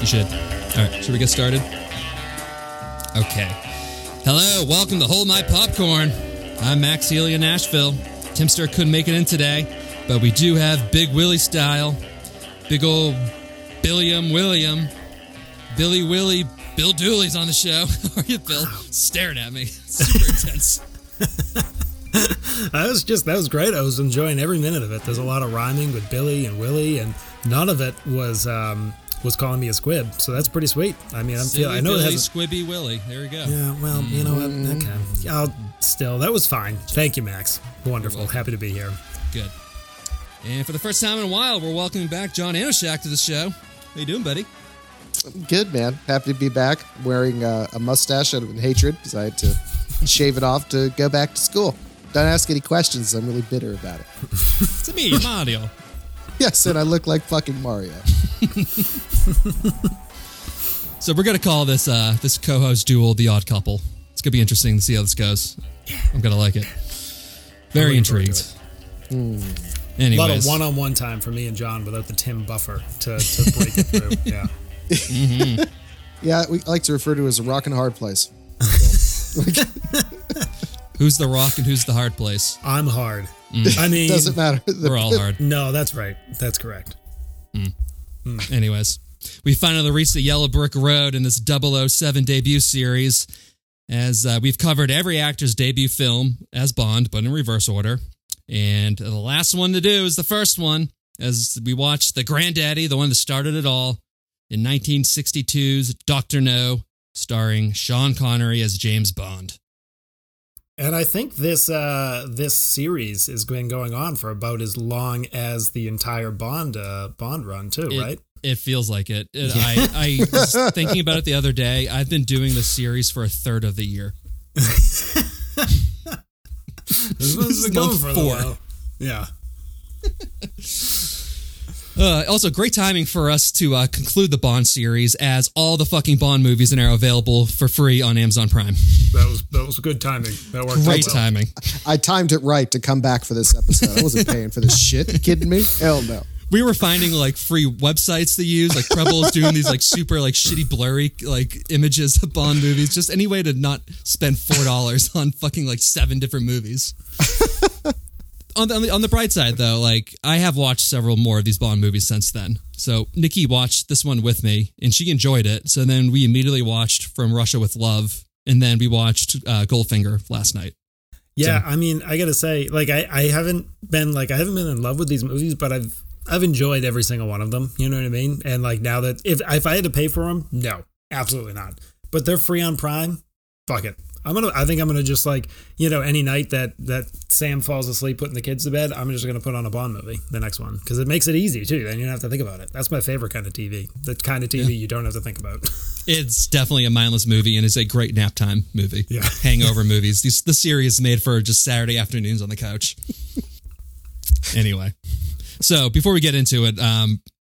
You should. All right, should we get started? Okay. Hello, welcome to Hold My Popcorn. I'm Max Healy in Nashville. Timster couldn't make it in today, but we do have Big Willie style. Big old Billy Willie, Bill Dooley's on the show. How are you, Bill? Staring at me. Super intense. That was great. I was enjoying every minute of it. There's a lot of rhyming with Billy and Willie, and none of it was calling me a squib. So that's pretty sweet. I mean, I know Billy, it has a squibby Willie. There you go. Yeah. Well, you know what? Okay. That was fine. Thank you, Max. Wonderful. Happy to be here. Good. And for the first time in a while, we're welcoming back John Anoschak to the show. How you doing, buddy? Good, man. Happy to be back. Wearing a mustache out of hatred because I had to shave it off to go back to school. Don't ask any questions. I'm really bitter about it. It's me, Mario. Yes, and I look like fucking Mario. So we're gonna call this co-host duel the Odd Couple. It's gonna be interesting to see how this goes. I'm gonna like it. Very intrigued. Anyways. A lot of one-on-one time for me and John without the Tim buffer to break it through. Yeah. Mm-hmm. Yeah, we like to refer to it as a rock and hard place. So, who's the rock and who's the hard place? I'm hard. I mean, doesn't matter. We're all hard. No, that's right. That's correct. Anyways, we finally reached the Yellow Brick Road in this 007 debut series, as we've covered every actor's debut film as Bond, but in reverse order. And the last one to do is the first one, as we watched the granddaddy, the one that started it all, in 1962's Dr. No, starring Sean Connery as James Bond. And I think this series has been going on for about as long as the entire Bond run, too, right? It feels like it. I was thinking about it the other day. I've been doing the series for a third of the year. This one's been going for 4. Yeah. Also, great timing for us to conclude the Bond series, as all the fucking Bond movies are available for free on Amazon Prime. That was good timing. That worked out well. Great timing. I timed it right to come back for this episode. I wasn't paying for this shit. You kidding me? Hell no. We were finding like free websites to use. Like Preble is doing these like super like shitty blurry like images of Bond movies. Just any way to not spend $4 on fucking like 7 different movies. On the bright side, though, like I have watched several more of these Bond movies since then. So Nikki watched this one with me, and she enjoyed it. So then we immediately watched From Russia with Love, and then we watched Goldfinger last night. Yeah, so. I mean, I gotta say, like I haven't been in love with these movies, but I've enjoyed every single one of them. You know what I mean? And like now that if I had to pay for them, no, absolutely not. But they're free on Prime. Fuck it. I think I'm gonna just like, you know, any night that Sam falls asleep putting the kids to bed, I'm just gonna put on a Bond movie, the next one, because it makes it easy too. Then you don't have to think about it. That's my favorite kind of TV. The kind of TV you don't have to think about. It's definitely a mindless movie, and it's a great nap time movie. Yeah, hangover movies. The series is made for just Saturday afternoons on the couch. Anyway, so before we get into it,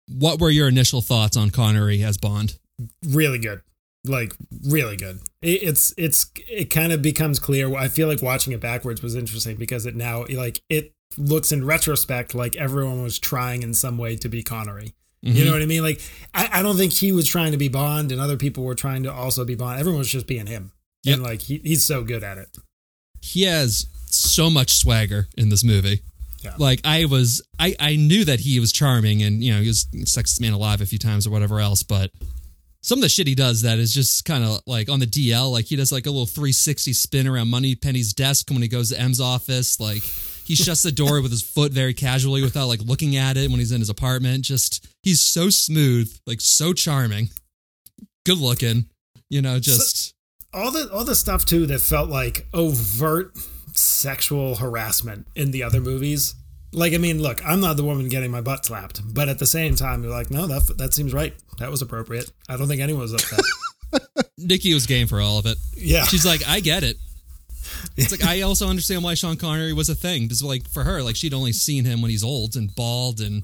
what were your initial thoughts on Connery as Bond? Really good. Like, really good. It kind of becomes clear. I feel like watching it backwards was interesting because it now, like, it looks in retrospect like everyone was trying in some way to be Connery. Mm-hmm. You know what I mean? Like, I don't think he was trying to be Bond and other people were trying to also be Bond. Everyone was just being him. Yep. And, like, he's so good at it. He has so much swagger in this movie. Yeah. Like, I knew that he was charming and, you know, he was Sexiest Man Alive a few times or whatever else, but some of the shit he does that is just kind of like on the DL. Like he does like a little 360 spin around Moneypenny's desk when he goes to M's office. Like he shuts the door with his foot very casually without like looking at it when he's in his apartment. Just he's so smooth, like so charming, good looking. You know, just so, all the stuff too that felt like overt sexual harassment in the other movies. Like, I mean, look, I'm not the woman getting my butt slapped, but at the same time, you're like, no, that seems right. That was appropriate. I don't think anyone was upset. Nikki was game for all of it. Yeah. She's like, I get it. It's like, I also understand why Sean Connery was a thing. Because, like, for her, like, she'd only seen him when he's old and bald and,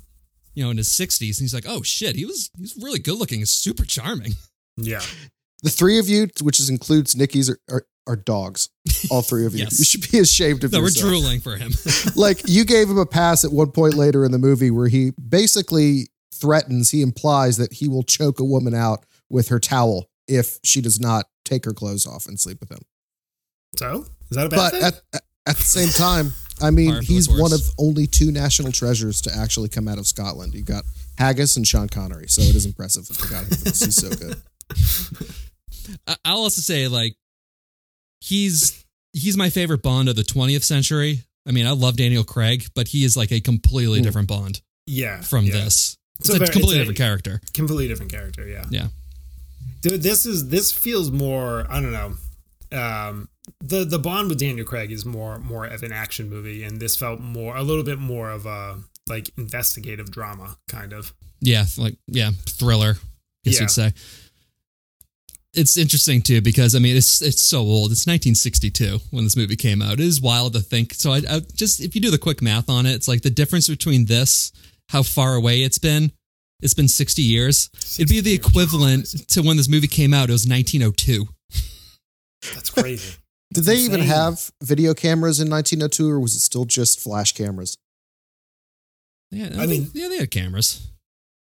you know, in his 60s. And he's like, oh, shit, he's really good looking and super charming. Yeah. The three of you, which includes Nikki's, are dogs. All three of you. Yes. You should be ashamed of yourself. We're drooling for him. Like, you gave him a pass at one point later in the movie where he basically threatens, he implies that he will choke a woman out with her towel if she does not take her clothes off and sleep with him. So, is that a bad thing? At the same time, I mean, he's one of only two national treasures to actually come out of Scotland. You got Haggis and Sean Connery, so it is impressive that they got him. He's so good. I'll also say, like, he's my favorite Bond of the 20th century. I mean, I love Daniel Craig, but he is like a completely different Bond. Yeah, from this. It's a completely different character. Completely different character, yeah. Yeah. Dude, this feels more, I don't know. The Bond with Daniel Craig is more of an action movie, and this felt a little bit more of a like investigative drama kind of. Yeah, thriller, I guess you'd say. It's interesting too because I mean it's so old. It's 1962 when this movie came out. It is wild to think. So I just, if you do the quick math on it, it's like the difference between this, how far away it's been. It's been 60 years. It'd be the equivalent to when this movie came out. It was 1902. That's crazy. Did they even have video cameras in 1902, or was it still just flash cameras? Yeah, I mean, they had cameras.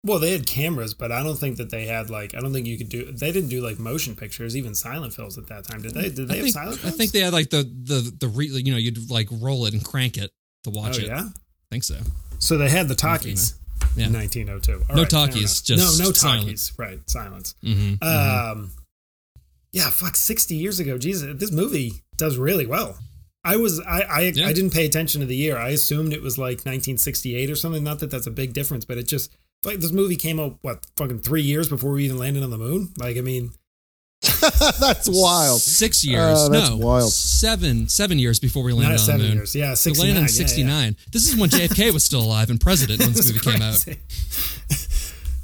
Well, they had cameras, but I don't think that they had they didn't do like motion pictures, even silent films at that time. Did they? Did they have silent films? I think they had like the you'd like roll it and crank it to watch it. Oh yeah, I think so. So they had the talkies. Yeah. 1902. All no right, talkies, just no talkies. Silent. Right, silence. Mm-hmm, yeah, fuck, 60 years ago. Jesus, this movie does really well. I didn't pay attention to the year. I assumed it was like 1968 or something. Not that that's a big difference, but it just, like, this movie came out, what, fucking 3 years before we even landed on the moon? Like, I mean. That's wild. 6 years. That's wild. Seven years before we landed on the moon. 7 years. Yeah, 69. We landed in 69. Yeah. This is when JFK was still alive and president when this movie crazy. Came out.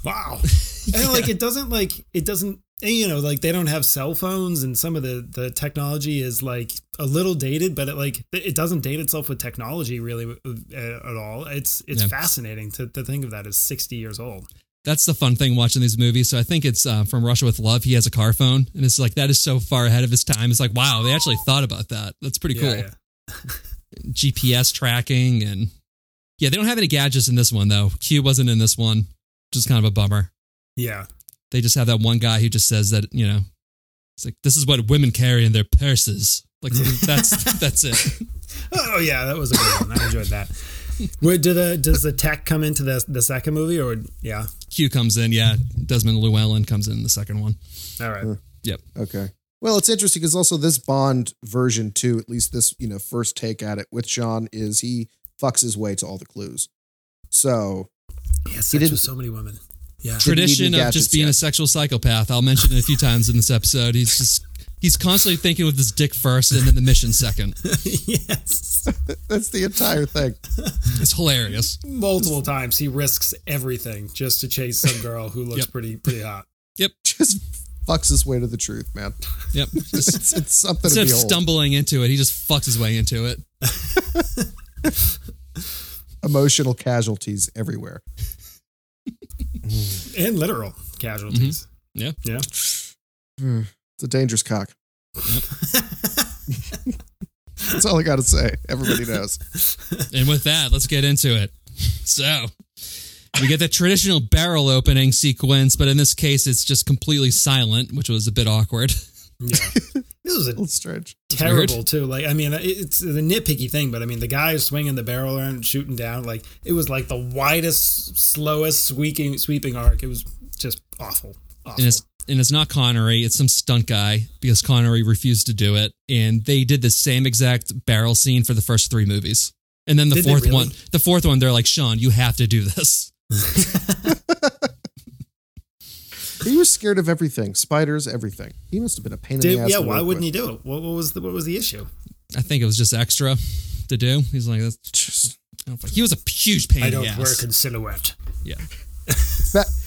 Wow. Yeah. And it doesn't. And, you know, like, they don't have cell phones, and some of the technology is like a little dated, but it doesn't date itself with technology really at all. It's fascinating to think of that as 60 years old. That's the fun thing watching these movies. So I think it's From Russia with Love. He has a car phone, and it's like, that is so far ahead of his time. It's like, wow, they actually thought about that. That's pretty cool. Yeah. GPS tracking, and yeah, they don't have any gadgets in this one though. Q wasn't in this one, which is kind of a bummer. Yeah. They just have that one guy who just says that, you know, it's like, this is what women carry in their purses. Like, that's it. Oh yeah, that was a good one. I enjoyed that. Where does the tech come into the second movie, or yeah? Q comes in, yeah. Desmond Llewellyn comes in the second one. All right. Sure. Yep. Okay. Well, it's interesting because also this Bond version too, at least this, you know, first take at it with Sean, is he fucks his way to all the clues. So yeah, he did with so many women. Yeah. Tradition of just being a sexual psychopath. I'll mention it a few times in this episode. He's constantly thinking with his dick first and then the mission second. Yes. That's the entire thing. It's hilarious. Multiple times he risks everything just to chase some girl who looks pretty hot. Yep. Just fucks his way to the truth, man. Yep. Just, it's something to behold. Instead of stumbling into it, he just fucks his way into it. Emotional casualties everywhere. And literal casualties. Mm-hmm. Yeah. Yeah. It's a dangerous cock. Yep. That's all I got to say. Everybody knows. And with that, let's get into it. So we get the traditional barrel opening sequence, but in this case, it's just completely silent, which was a bit awkward. Yeah. This was a strange. Terrible too. Like, I mean, it's the nitpicky thing, but I mean, the guy swinging the barrel around, shooting down, like, it was like the widest, slowest sweeping arc. It was just awful. And it's not Connery. It's some stunt guy, because Connery refused to do it. And they did the same exact barrel scene for the first three movies. And then the fourth one, they're like, Sean, you have to do this. He was scared of everything. Spiders, everything. He must have been a pain in the ass. Yeah, why wouldn't he do it? What was the issue? I think it was just extra to do. He's like, that's just, he was a huge pain in the ass. I don't work in silhouette. Yeah.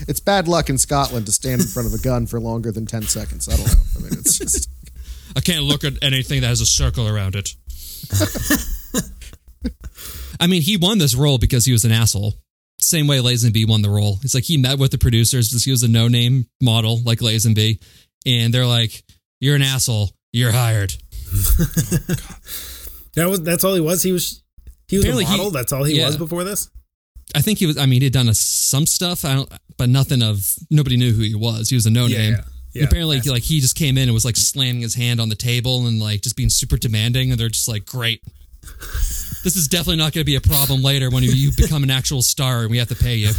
It's bad luck in Scotland to stand in front of a gun for longer than 10 seconds. I don't know. I mean, it's just. I can't look at anything that has a circle around it. I mean, he won this role because he was an asshole. Same way Lazenby won the role. It's like, he met with the producers because he was a no-name model like Lazenby, and they're like, "You're an asshole. You're hired." Oh, God. That's all he was. He was a model. That's all he was before this. I think he was, I mean, he'd done some stuff, but nothing of, nobody knew who he was. He was a no-name. Yeah, apparently, like, he just came in and was, like, slamming his hand on the table and, like, just being super demanding, and they're just like, great. This is definitely not going to be a problem later when you become an actual star and we have to pay you.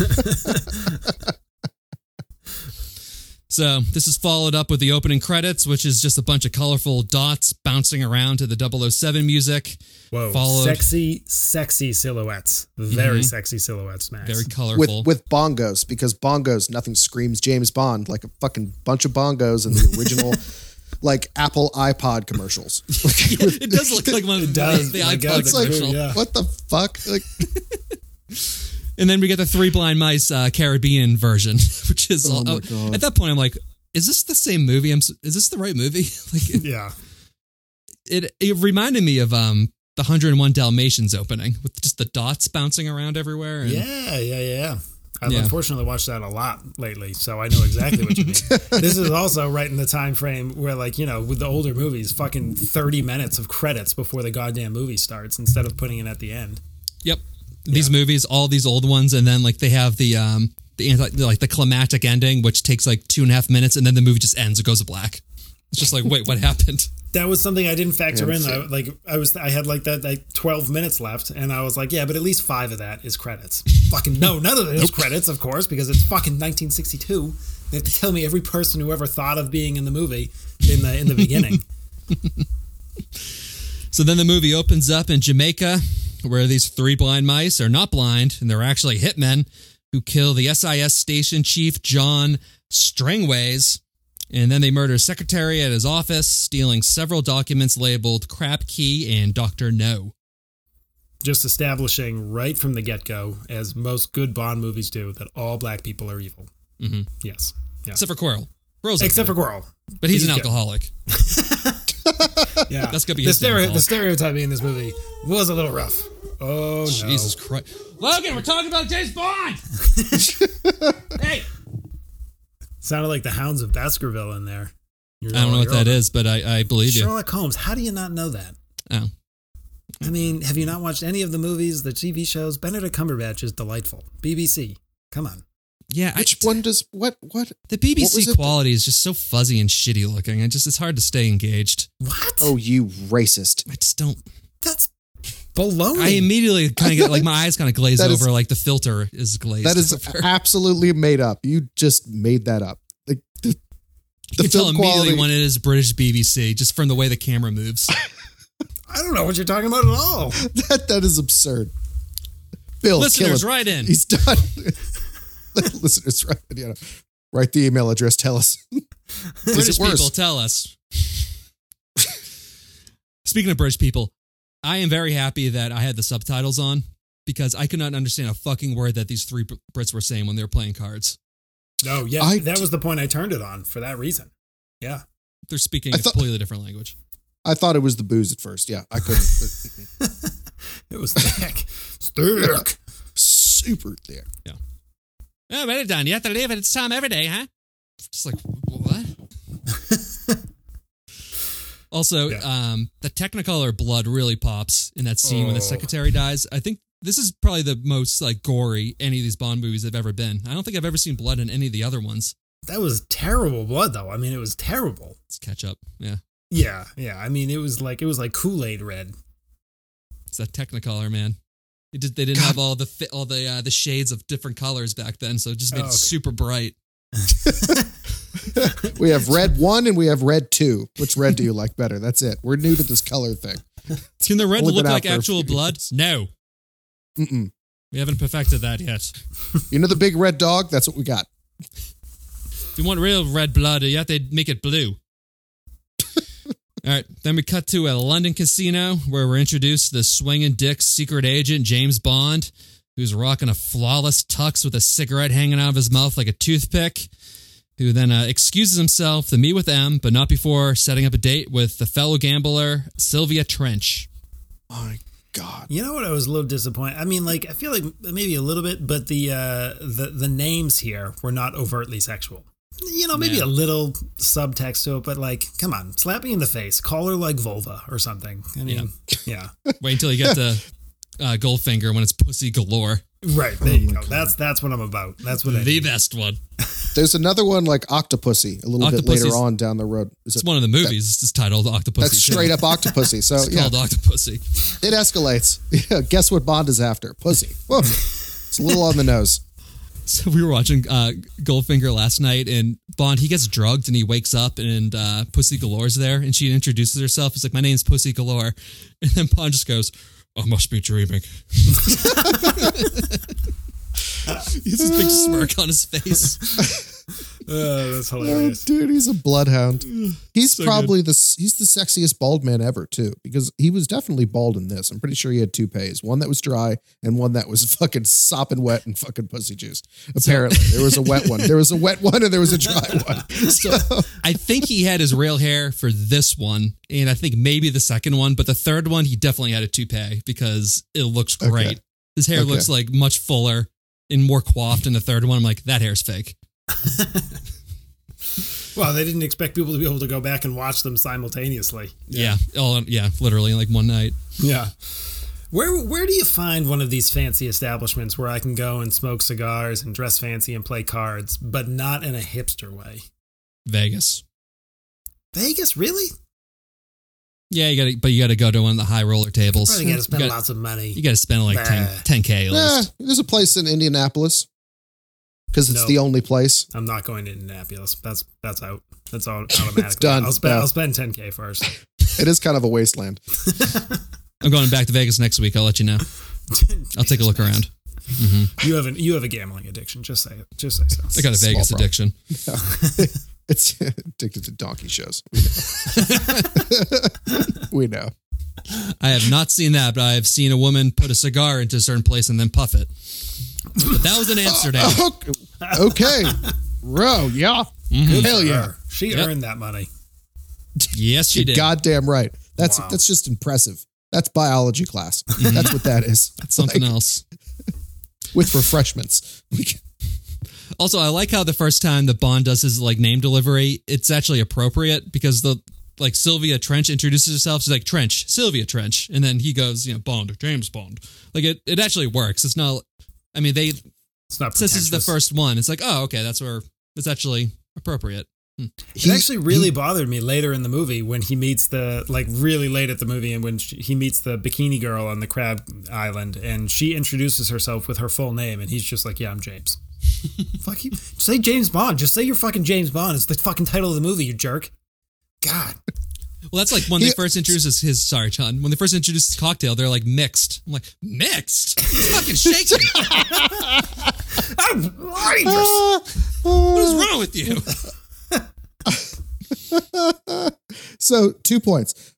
So this is followed up with the opening credits, which is just a bunch of colorful dots bouncing around to the 007 music. Whoa, sexy silhouettes. Very sexy silhouettes, Max. Very colorful. With bongos, because bongos, nothing screams James Bond like a fucking bunch of bongos in the original... like Apple iPod commercials. It does look like one of the iPod commercial. Like, what the fuck? Like, and then we get the Three Blind Mice Caribbean version, which is God. At that point I'm like, is this the same movie? Is this the right movie? Like, It reminded me of the 101 Dalmatians opening with just the dots bouncing around everywhere. And yeah. I've unfortunately watched that a lot lately, so I know exactly what you mean. This is also right in the time frame where, like, you know, with the older movies, fucking 30 minutes of credits before the goddamn movie starts instead of putting it at the end. Yep. These movies, all these old ones, and then, like, they have the climactic ending, which takes, like, 2.5 minutes, and then the movie just ends. It goes to black. It's just like, wait, what happened? That was something I didn't factor in. I had 12 minutes left, and I was like, yeah, but at least 5 of that is credits. Fucking no, none of it is credits, of course, because it's fucking 1962. They have to tell me every person who ever thought of being in the movie in the beginning. So then the movie opens up in Jamaica, where these three blind mice are not blind, and they're actually hitmen who kill the SIS station chief John Strangways. And then they murder his secretary at his office, stealing several documents labeled Crab Key and Dr. No. Just establishing right from the get-go, as most good Bond movies do, that all black people are evil. Mm-hmm. Yes. Yeah. Except for Quarrel. Except for Quarrel. But he's an alcoholic. Yeah. That's going to be the stereotyping in this movie was a little rough. Oh, no. Jesus Christ. Logan, we're talking about James Bond! Hey! Sounded like the Hounds of Baskerville in there. I don't know what that is, but I believe you. Sherlock Holmes, how do you not know that? Oh. I mean, have you not watched any of the movies, the TV shows? Benedict Cumberbatch is delightful. BBC, come on. Yeah. Which one does, what? The BBC quality is just so fuzzy and shitty looking. It's hard to stay engaged. What? Oh, you racist. I just don't. That's baloney. I immediately kind of get, like, my eyes kind of glaze over, like the filter is glazed. That is absolutely made up. You just made that up. Like, you can tell immediately when it is British BBC, just from the way the camera moves. I don't know what you're talking about at all. That is absurd. Bill, listeners, write in. He's done. Listeners, write the email address. Tell us. British people, tell us. Speaking of British people, I am very happy that I had the subtitles on, because I could not understand a fucking word that these three Brits were saying when they were playing cards. No, yeah, that was the point I turned it on for that reason. Yeah. They're speaking a completely different language. I thought it was the booze at first. Yeah, I couldn't. It was thick. Super thick. Yeah. Oh, well done. You have to leave at its time every day, huh? Just like, what? Also, the Technicolor blood really pops in that scene when the secretary dies. I think this is probably the most, like, gory any of these Bond movies have ever been. I don't think I've ever seen blood in any of the other ones. That was terrible blood, though. I mean, it was terrible. It's ketchup. Yeah. Yeah. I mean, it was like Kool-Aid red. It's that Technicolor, man. They didn't have all the shades of different colors back then, so it just made it super bright. We have red 1 and we have red 2. Which red do you like better? That's it. We're new to this color thing. Can the red look like actual blood? No. Mm-mm. We haven't perfected that yet. You know the big red dog? That's what we got. If you want real red blood, you have to make it blue. All right, then we cut to a London casino where we're introduced to the swinging dick's secret agent, James Bond, who's rocking a flawless tux with a cigarette hanging out of his mouth like a toothpick, who then excuses himself to meet with M, but not before setting up a date with the fellow gambler, Sylvia Trench. My God. You know what? I was a little disappointed. I mean, like, I feel like maybe a little bit, but the names here were not overtly sexual. You know, maybe a little subtext to it, but, like, come on, slap me in the face. Call her, like, vulva or something. I mean, yeah. Wait until you get to... Goldfinger when it's Pussy Galore. Right, there you go. God. That's what I'm about. That's what I The need. Best one. There's another one like Octopussy a little bit later on down the road. It's one of the movies. It's just titled Octopussy. That's straight up Octopussy. So it's called Octopussy. It escalates. Yeah, guess what Bond is after? Pussy. Whoa. It's a little on the nose. So we were watching Goldfinger last night, and Bond, he gets drugged and he wakes up, and Pussy Galore's there, and she introduces herself. It's like, my name's Pussy Galore. And then Bond just goes, I must be dreaming. He has this big smirk on his face. That's hilarious. Oh, dude, he's a bloodhound. He's so probably good. He's the sexiest bald man ever, too, because he was definitely bald in this. I'm pretty sure he had toupees, one that was dry and one that was fucking sopping wet and fucking pussy juice. Apparently, there was a wet one. There was a wet one and there was a dry one. So I think he had his real hair for this one, and I think maybe the second one, but the third one, he definitely had a toupee because it looks great. Okay. His hair looks like much fuller. And more coiffed in the third one, I'm like, that hair's fake. Well, they didn't expect people to be able to go back and watch them simultaneously. Yeah. Literally, like one night. Yeah. Where do you find one of these fancy establishments where I can go and smoke cigars and dress fancy and play cards, but not in a hipster way? Vegas. Vegas, really? Yeah, you got to go to one of the high roller tables. Probably got to spend lots of money. You got to spend like 10K. There's a place in Indianapolis because it's the only place. I'm not going to Indianapolis. That's out. That's all automatic. It's done. I'll spend 10K first. It is kind of a wasteland. I'm going back to Vegas next week. I'll let you know. I'll take a look around. Mm-hmm. You have a gambling addiction. Just say it. Just say so. I got a Vegas addiction. Yeah. It's addicted to donkey shows. We know. I have not seen that, but I have seen a woman put a cigar into a certain place and then puff it. But that was in Amsterdam. Okay. Row, yeah. Mm-hmm. Hell yeah. She earned that money. Yes, she did. Goddamn right. That's just impressive. That's biology class. Mm-hmm. That's what that is. That's something else. With refreshments. Also, I like how the first time that Bond does his like name delivery, it's actually appropriate because the like Sylvia Trench introduces herself. She's like Trench, Sylvia Trench, and then he goes, Bond, James Bond. Like it actually works. It's not. I mean, it's not. This is the first one. It's like, oh, okay, that's where it's actually appropriate. It actually really bothered me later in the movie when he meets he meets the bikini girl on the crab island, and she introduces herself with her full name, and he's just like, yeah, I'm James. Fuck you. Say James Bond. Just say you're fucking James Bond. It's the fucking title of the movie, you jerk. God. Well, that's like when they first introduced his... Sorry, John. When they first introduced his cocktail, they're like mixed. I'm like, mixed? He's fucking shaking. I'm outrageous. What is wrong with you? So, 2 points.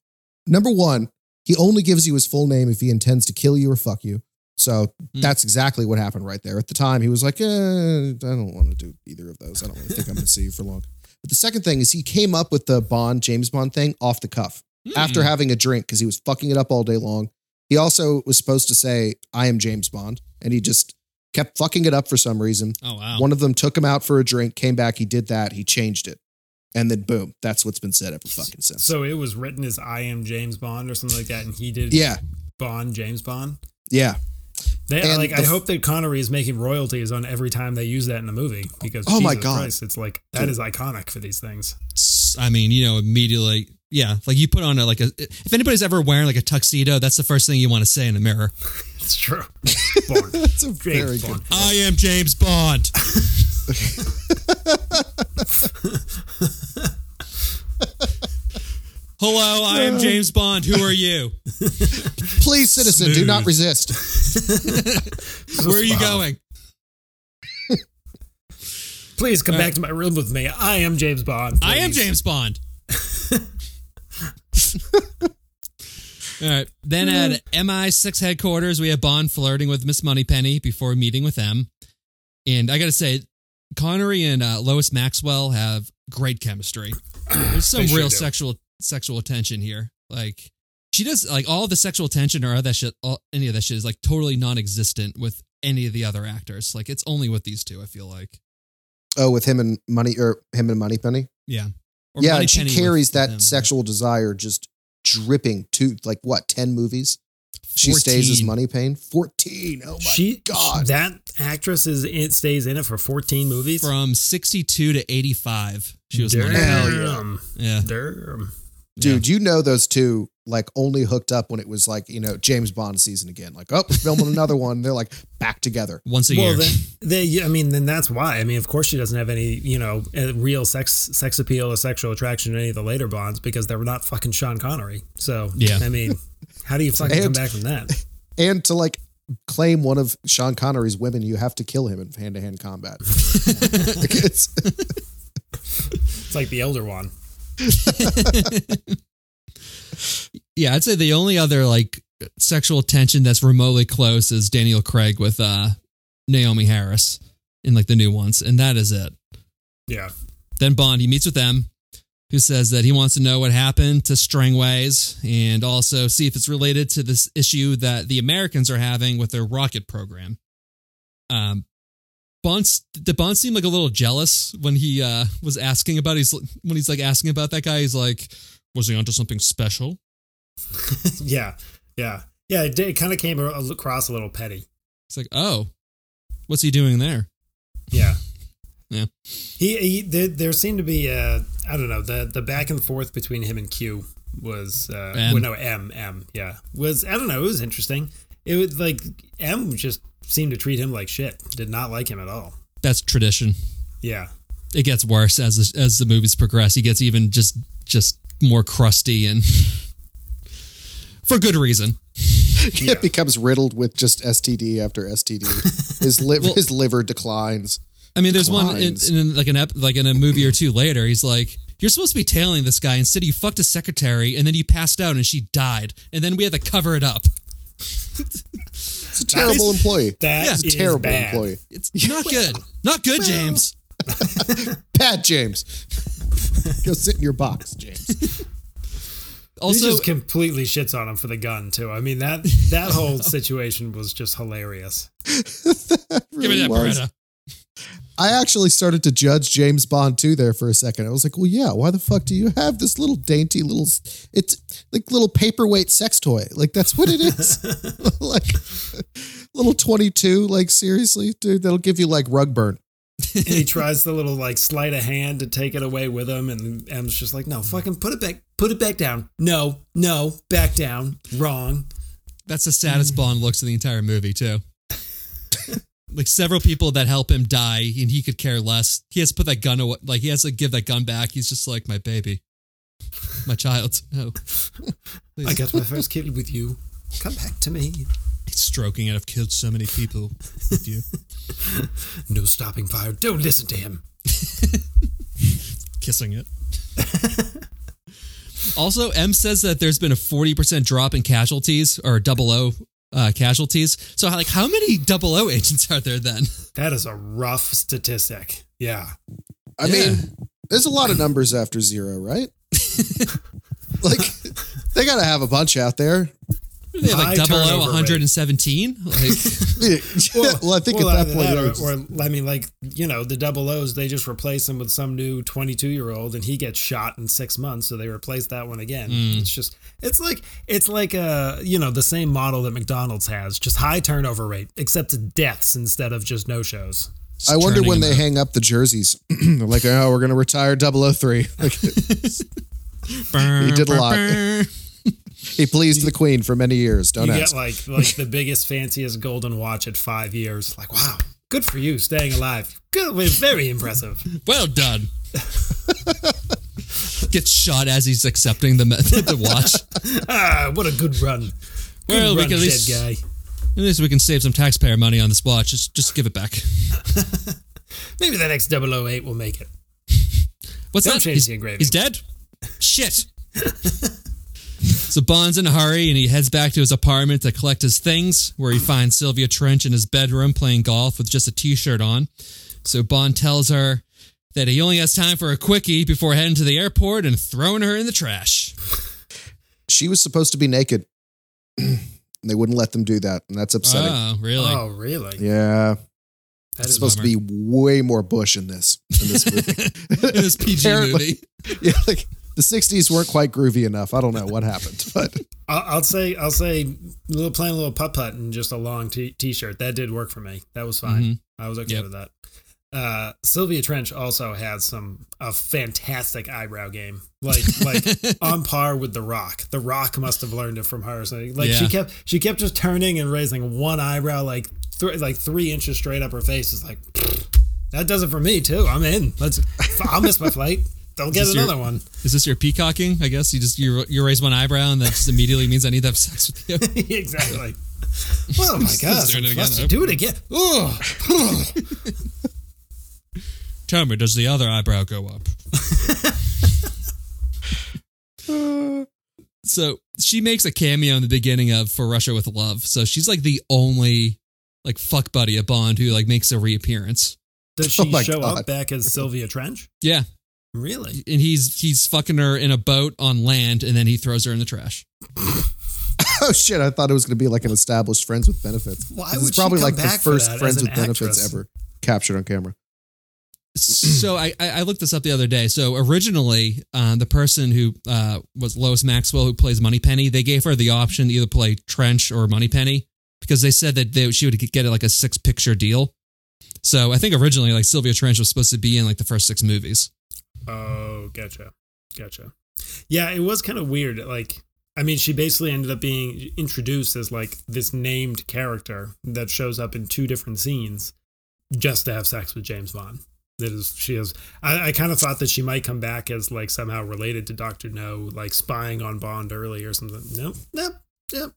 Number one, he only gives you his full name if he intends to kill you or fuck you. So that's exactly what happened right there. At the time, he was like, I don't want to do either of those. I don't really think I'm going to see you for long. But the second thing is he came up with the James Bond thing off the cuff after having a drink because he was fucking it up all day long. He also was supposed to say, I am James Bond. And he just kept fucking it up for some reason. Oh, wow. One of them took him out for a drink, came back. He did that. He changed it. And then boom, that's what's been said ever fucking since. So it was written as I am James Bond or something like that. And he did Bond, James Bond. Yeah. I hope that Connery is making royalties on every time they use that in the movie because oh my God, Christ, it's like that is iconic for these things. I mean, immediately, like you put on if anybody's ever wearing like a tuxedo, that's the first thing you want to say in a mirror. It's true. Bond. That's a very James Bond. I am James Bond. Hello, I am James Bond. Who are you? Please, citizen, do not resist. Where are you going? Please come back to my room with me. I am James Bond. Please. I am James Bond. All right. Then at MI6 headquarters, we have Bond flirting with Miss Moneypenny before meeting with M. And I got to say, Connery and Lois Maxwell have great chemistry. There's some real sexual attention here. Like she does like all the sexual attention or that shit, any of that shit is like totally non-existent with any of the other actors. Like it's only with these two, I feel like. Oh, with him and Moneypenny. Yeah. Or yeah. Money and she carries that sexual desire just dripping to like what? 10 movies. She 14. Stays as Moneypenny. 14. Oh my God. That actress stays in it for 14 movies. From 62 to 85. She was Moneypenny. Yeah. Damn. Dude, you know those two like only hooked up when it was like, you know, James Bond season again. Like, oh, we're filming another one. They're like back together once a year. Well, I mean, then that's why. I mean, of course, she doesn't have any, you know, real sex appeal or sexual attraction in any of the later Bonds because they were not fucking Sean Connery. So, yeah, I mean, how do you fucking come back from that? And to like claim one of Sean Connery's women, you have to kill him in hand-to-hand combat. It's like the Elder Wand. Yeah, I'd say the only other like sexual tension that's remotely close is Daniel Craig with Naomi Harris in like the new ones, and that is it. Yeah. Then Bond, he meets with M, who says that he wants to know what happened to Strangways and also see if it's related to this issue that the Americans are having with their rocket program. Bond seemed like a little jealous when he was asking about when he's like asking about that guy. He's like, was he onto something special? Yeah. It kind of came across a little petty. It's like, oh, what's he doing there? Yeah, yeah. There seemed to be I don't know, the back and forth between him and Q was M, I don't know, it was interesting. It was like M just seemed to treat him like shit. Did not like him at all. That's tradition. Yeah. It gets worse as the movies progress. He gets even just more crusty and for good reason. Yeah. It becomes riddled with just STD after STD. His liver declines. I mean, there's one in a movie or two later. He's like, you're supposed to be tailing this guy. Instead, you fucked his secretary and then you passed out and she died. And then we had to cover it up. It's a terrible employee. That's a terrible employee. It's not good. Not good, James. Bad James. Go sit in your box, James. Also, he just completely shits on him for the gun too. I mean, that whole situation was just hilarious. Give me that, Beretta. I actually started to judge James Bond too there for a second. I was like, well, yeah, why the fuck do you have this little dainty little, it's like little paperweight sex toy. Like that's what it is. Like little 22, like seriously, dude, that'll give you like rug burn. And he tries the little like sleight of hand to take it away with him. And M's just like, no, fucking put it back down. No, back down. Wrong. That's the saddest Bond looks in the entire movie too. Like several people that help him die and he could care less. He has to put that gun away. Like he has to give that gun back. He's just like, my baby, my child. No, please. I got my first kid with you. Come back to me. He's stroking it. I've killed so many people with you. No stopping fire. Don't listen to him. Kissing it. Also, M says that there's been a 40% drop in casualties or 00. Casualties. So like how many 00 agents are there then? That is a rough statistic. Yeah. I mean, there's a lot of numbers after zero, right? Like they got to have a bunch out there. They have like 00, 117. Like, well, I think at that point, the 00s, they just replace them with some new 22-year-old, and he gets shot in 6 months, so they replace that one again. It's like the same model that McDonald's has, just high turnover rate, except deaths instead of just no shows. I wonder when they hang up the jerseys, they're like, oh, we're gonna retire 003. Like, he did a lot. He pleased the queen for many years. Don't ask. You get like the biggest, fanciest golden watch at 5 years. Like, wow, good for you staying alive. Good, very impressive. Well done. Gets shot as he's accepting the watch. Ah, what a good run. At least we can save some taxpayer money on this watch. Just give it back. Maybe the next 008 will make it. What's that? Change the engraving. He's dead? Shit. So Bond's in a hurry and he heads back to his apartment to collect his things, where he finds Sylvia Trench in his bedroom playing golf with just a t-shirt on. So Bond tells her that he only has time for a quickie before heading to the airport and throwing her in the trash. She was supposed to be naked. They wouldn't let them do that, and that's upsetting. Oh, really? Oh, really? Yeah. It's supposed to be way more Bush in this movie. In this PG movie. Yeah, like the 60s weren't quite groovy enough. I don't know what happened, but I'll say little playing a little putt-putt and just a long t-shirt. That did work for me. That was fine. Mm-hmm. I was okay with that. Sylvia Trench also has a fantastic eyebrow game, like on par with The Rock. The Rock must have learned it from her. So, she kept just turning and raising one eyebrow, like 3 inches straight up her face. It's like, that does it for me too. I'm in. I'll miss my flight. Don't get another one. Is this your peacocking? I guess you raise one eyebrow and that just immediately means I need to have sex with you. Exactly. Oh my gosh! Do it again. Tell me, does the other eyebrow go up? So she makes a cameo in the beginning of For Russia with Love. So she's like the only fuck buddy of Bond who makes a reappearance. Does she show up back as Sylvia Trench? Yeah. Really? And he's fucking her in a boat on land, and then he throws her in the trash. Oh shit! I thought it was going to be like an established Friends with Benefits. Why would she probably come back for that? It's probably like the first Friends with Benefits ever captured on camera. So I looked this up the other day. So originally, the person who was Lois Maxwell, who plays Moneypenny, they gave her the option to either play Trench or Moneypenny because they said that she would get a 6-picture deal. So I think originally, Sylvia Trench was supposed to be in the first 6 movies. Oh, gotcha. Yeah, it was kind of weird. I mean, she basically ended up being introduced as this named character that shows up in 2 different scenes just to have sex with James Bond. I kind of thought that she might come back as somehow related to Dr. No, spying on Bond early or something. Nope.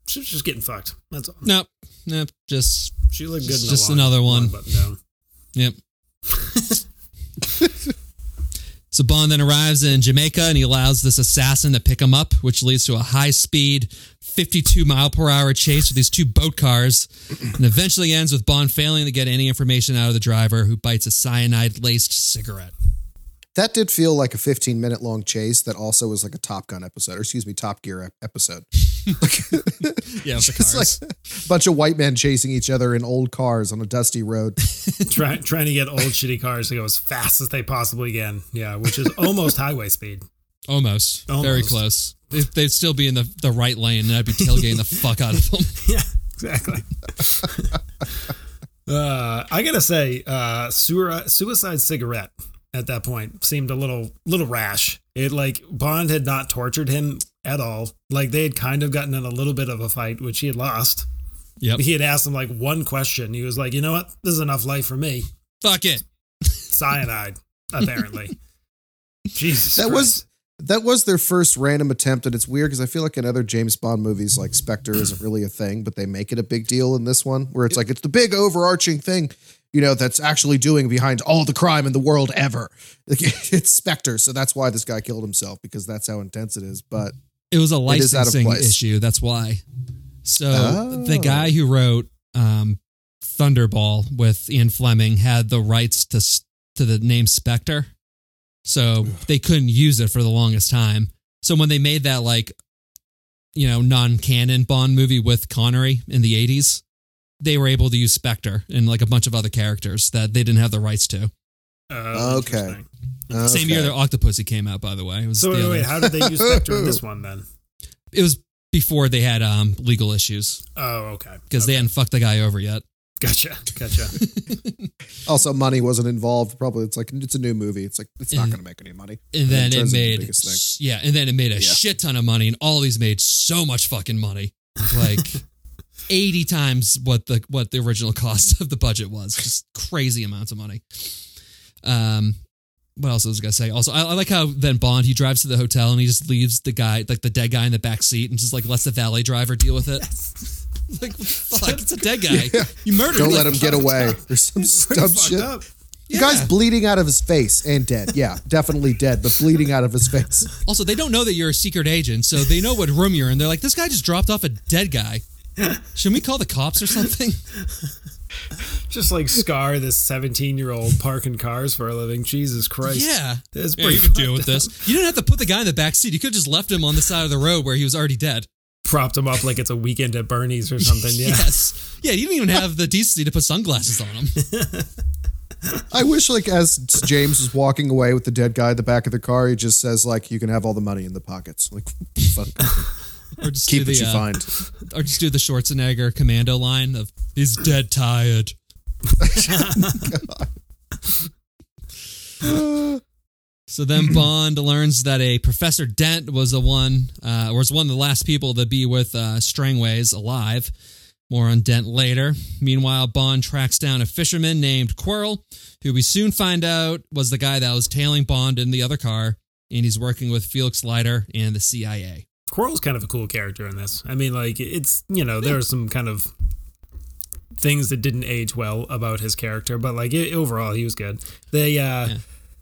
She's just getting fucked. That's all. Nope. Just she looked good. Just another one. Yep. So Bond then arrives in Jamaica and he allows this assassin to pick him up, which leads to a high-speed 52-mile-per-hour chase with these 2 boat cars, and eventually ends with Bond failing to get any information out of the driver, who bites a cyanide-laced cigarette. That did feel like a 15-minute-long chase that also was like a Top Gear episode. Yeah, with the cars. A bunch of white men chasing each other in old cars on a dusty road. Trying to get old shitty cars to go as fast as they possibly can. Yeah, which is almost highway speed. Almost. Very close. They'd still be in the right lane, and I'd be tailgating the fuck out of them. Yeah, exactly. I gotta say, suicide cigarette at that point seemed a little rash. It Bond had not tortured him at all. They had kind of gotten in a little bit of a fight, which he had lost. Yep. He had asked him one question. He was like, you know what? This is enough life for me. Fuck it. Cyanide, apparently. Jesus Christ. That was their first random attempt, and it's weird because I feel in other James Bond movies, Spectre isn't really a thing, but they make it a big deal in this one, where it's the big overarching thing, that's actually doing behind all the crime in the world ever. It's Spectre, so that's why this guy killed himself, because that's how intense it is, but it was a licensing issue, that's why. So the guy who wrote Thunderball with Ian Fleming had the rights to the name Spectre. So they couldn't use it for the longest time. So when they made that non-canon Bond movie with Connery in the 80s, they were able to use Spectre and a bunch of other characters that they didn't have the rights to. Okay. Same year that Octopussy came out, by the way. Wait, how did they use Spectre in this one then? It was before they had legal issues. Oh, okay. Because they hadn't fucked the guy over yet. Gotcha. Also, money wasn't involved. Probably, it's a new movie. It's not going to make any money. And then it made a shit ton of money, and all these made so much fucking money, 80 times what the original cost of the budget was. Just crazy amounts of money. What else was I gonna say? Also, I like how then Bond, he drives to the hotel and he just leaves the guy, the dead guy in the back seat, and just lets the valet driver deal with it. Yes. It's a dead guy. Yeah. You murdered him. Don't let him get away. There's some dumb shit. Yeah. The guy's bleeding out of his face and dead. Yeah, definitely dead, but bleeding out of his face. Also, they don't know that you're a secret agent, so they know what room you're in. They're this guy just dropped off a dead guy. Should we call the cops or something? Just scar this 17-year-old parking cars for a living. Jesus Christ. Yeah. That's pretty you could deal with this. You didn't have to put the guy in the back seat. You could have just left him on the side of the road where he was already dead. Propped him up like it's a weekend at Bernie's or something. Yeah. Yes. Yeah, you didn't even have the decency to put sunglasses on him. I wish, like, as James is walking away with the dead guy at the back of the car, he just says, like, you can have all the money in the pockets. Like, fuck. Or just keep what you find. Or just do the Schwarzenegger commando line of, he's dead tired. So then Bond learns that a Professor Dent was one of the last people to be with Strangways alive. More on Dent later. Meanwhile, Bond tracks down a fisherman named Quarrel, who we soon find out was the guy that was tailing Bond in the other car, and he's working with Felix Leiter and the CIA. Quarrel's kind of a cool character in this. I mean, like, it's, you know, there are some kind of things that didn't age well about his character, but, like, overall, he was good.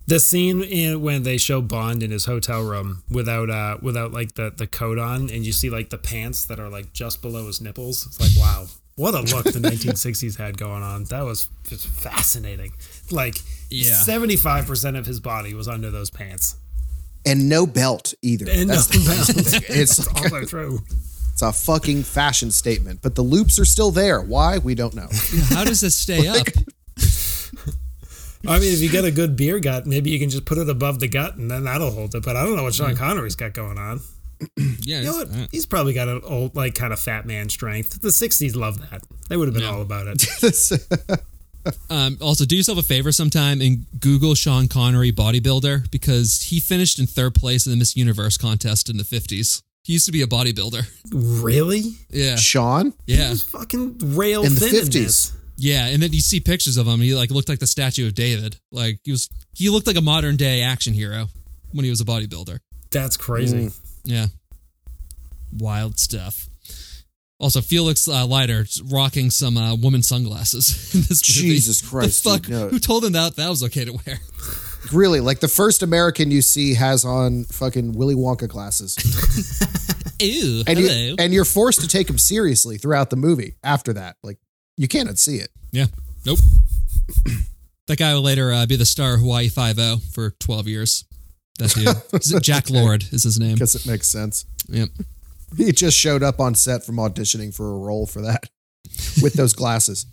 The scene when they show Bond in his hotel room without like the coat on, and you see like the pants that are like just below his nipples. It's like, wow, what a look the 1960s had going on. That was just fascinating. Like, 75% of his body was under those pants, and no belt either. And that's no belt. It's all true. It's a fucking fashion statement, but the loops are still there. Why? We don't know. How does this stay up? I mean, if you get a good beer gut, maybe you can just put it above the gut and then that'll hold it. But I don't know what Sean Connery's got going on. Yeah, you know what? He's probably got an old, like, kind of fat man strength. The 60s loved that. They would have been all about it. Also, do yourself a favor sometime and Google Sean Connery bodybuilder, because he finished in third place in the Miss Universe contest in the 50s. He used to be a bodybuilder. Really? Yeah. Sean? Yeah. He was fucking rail in thin the 50s. In this. Yeah, and then you see pictures of him. He, like, looked like the Statue of David. Like, he looked like a modern day action hero when he was a bodybuilder. That's crazy. Mm. Yeah, wild stuff. Also, Felix Leiter rocking some woman sunglasses in this movie. Jesus Christ! The fuck? Dude, no. Who told him that was okay to wear? Really, like, the first American you see has on fucking Willy Wonka glasses. Ew. And hello. You're forced to take him seriously throughout the movie. After that, like. You cannot see it. Yeah. Nope. That guy will later be the star of Hawaii Five-O for 12 years. That dude. Jack Lord is his name. Guess it makes sense. Yep. He just showed up on set from auditioning for a role for that with those glasses.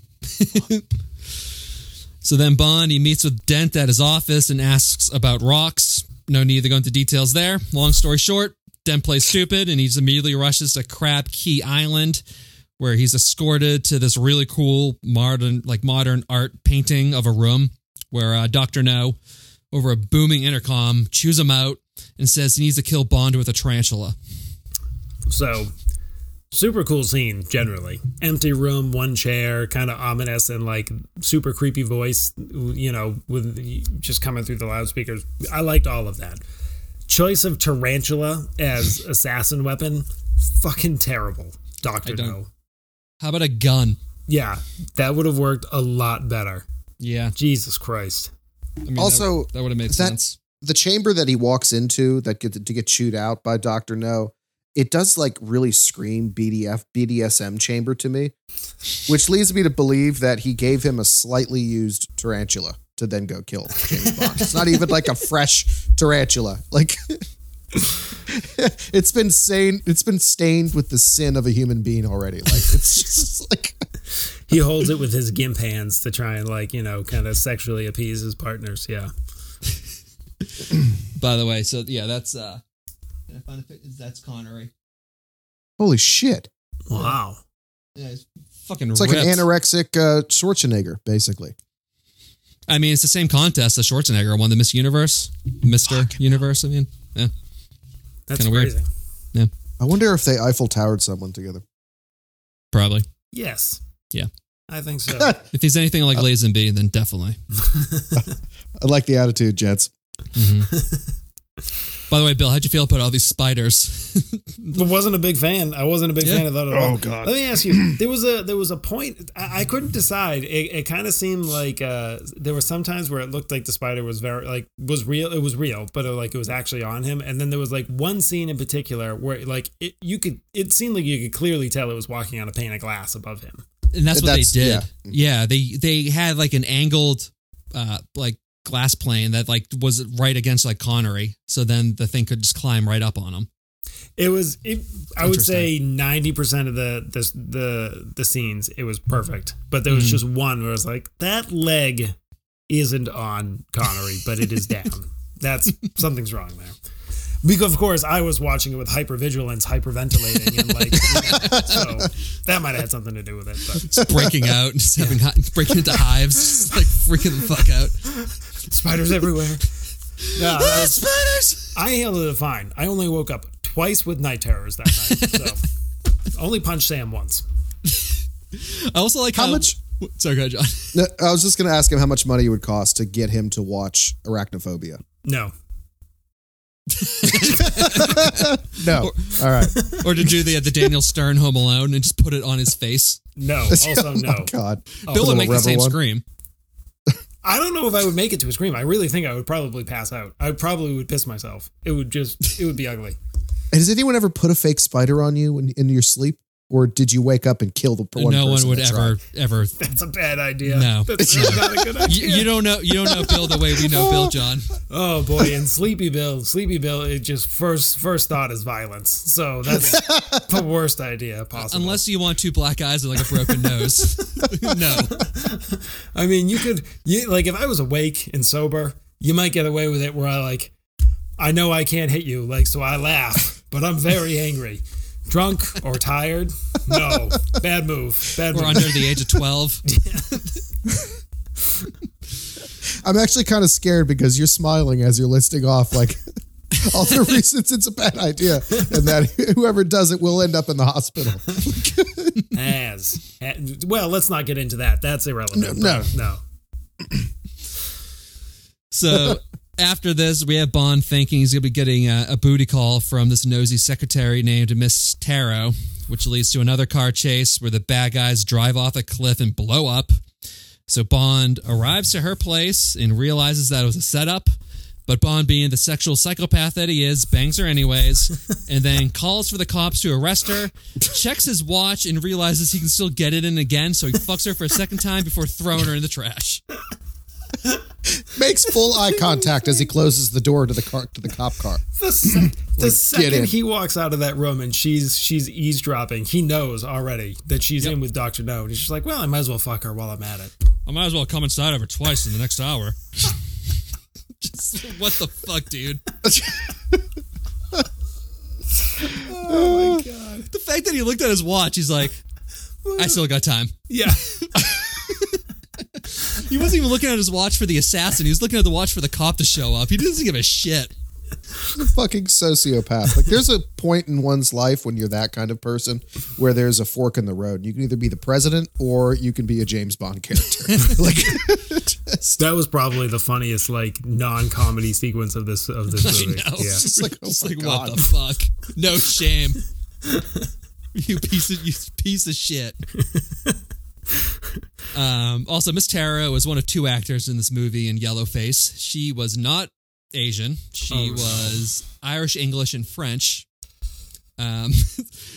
So then Bond, he meets with Dent at his office and asks about rocks. No need to go into details there. Long story short, Dent plays stupid and he immediately rushes to Crab Key Island, where he's escorted to this really cool modern art painting of a room where Dr. No, over a booming intercom, chews him out and says he needs to kill Bond with a tarantula. So, super cool scene, generally. Empty room, one chair, kind of ominous and, like, super creepy voice, you know, with just coming through the loudspeakers. I liked all of that. Choice of tarantula as assassin weapon, fucking terrible, Dr. No. How about a gun? Yeah, that would have worked a lot better. Yeah. Jesus Christ. I mean, also, that would have made sense. The chamber that he walks into to get chewed out by Dr. No, it does, like, really scream BDSM chamber to me, which leads me to believe that he gave him a slightly used tarantula to then go kill James Bond. It's not even like a fresh tarantula. Like... It's been stained with the sin of a human being already. Like, it's just like he holds it with his gimp hands to try and, like, you know, kind of sexually appease his partners. Yeah. By the way, so yeah, that's did I find a picture? That's Connery. Holy shit! Wow. Yeah, he's fucking. It's ripped. Like an anorexic Schwarzenegger, basically. I mean, it's the same contest that Schwarzenegger won the Miss Universe. I mean, yeah. That's kinda crazy. Weird. Yeah. I wonder if they Eiffel Towered someone together. Probably. Yes. Yeah. I think so. If he's anything like Lazenby, then definitely. I like the attitude, gents. Mm-hmm. By the way, Bill, how'd you feel about all these spiders? I wasn't a big fan. I thought, God. Let me ask you. There was a point I couldn't decide. It kind of seemed like there were some times where it looked like the spider was real. It was real, but it was actually on him. And then there was like one scene in particular where it seemed like you could clearly tell it was walking on a pane of glass above him. And that's what they did. Yeah, they had like an angled glass plane that was right against Connery, so then the thing could just climb right up on him. I would say 90% of the scenes it was perfect, but there was just one where it was like that leg isn't on Connery, but it is down. That's something's wrong there. Because, of course, I was watching it with hypervigilance, hyperventilating, and like, you know, so that might have had something to do with it. But. Just breaking out, just having breaking into hives, just like freaking the fuck out. Spiders everywhere. Spiders! I handled it fine. I only woke up twice with night terrors that night. So only punched Sam once. I also like how much. Sorry, go ahead, John. No, I was just going to ask him how much money it would cost to get him to watch Arachnophobia. No. No. Or, all right. Or to do the Daniel Stern Home Alone and just put it on his face. No. Also, no. Oh, God. Bill would make the same scream. I don't know if I would make it to a scream. I really think I would probably pass out. I probably would piss myself. It would be ugly. Has anyone ever put a fake spider on you in your sleep? Or did you wake up and kill the one person? No one would ever. That's a bad idea. No. That's not a good idea. You don't know Bill the way we know Bill, John. Oh, boy. And Sleepy Bill, it just first thought is violence. So that's the worst idea possible. Unless you want two black eyes and like a broken nose. No. I mean, if I was awake and sober, you might get away with it where I know I can't hit you. So I laugh, but I'm very angry. Drunk or tired? No. Bad move. We're under the age of 12. I'm actually kind of scared because you're smiling as you're listing off all the reasons it's a bad idea and that whoever does it will end up in the hospital. Well, let's not get into that. That's irrelevant. No. So... After this, we have Bond thinking he's going to be getting a booty call from this nosy secretary named Miss Taro, which leads to another car chase where the bad guys drive off a cliff and blow up. So Bond arrives to her place and realizes that it was a setup, but Bond, being the sexual psychopath that he is, bangs her anyways, and then calls for the cops to arrest her, checks his watch, and realizes he can still get it in again, so he fucks her for a second time before throwing her in the trash. Makes full eye contact as he closes the door to the cop car. The second he walks out of that room and she's eavesdropping, he knows already that she's in with Dr. No. And he's just like, well, I might as well fuck her while I'm at it. I might as well come inside of her twice in the next hour. Just, what the fuck, dude? Oh, my God. The fact that he looked at his watch, he's like, I still got time. Yeah. He wasn't even looking at his watch for the assassin. He was looking at the watch for the cop to show up. He doesn't give a shit. He's a fucking sociopath. There's a point in one's life when you're that kind of person where there's a fork in the road. You can either be the president or you can be a James Bond character. That was probably the funniest non-comedy sequence of this movie. I know. Yeah. It's what the fuck? No shame. You piece of shit. Also, Miss Taro was one of two actors in this movie in Yellowface. She was not Asian. She was Irish, English, and French.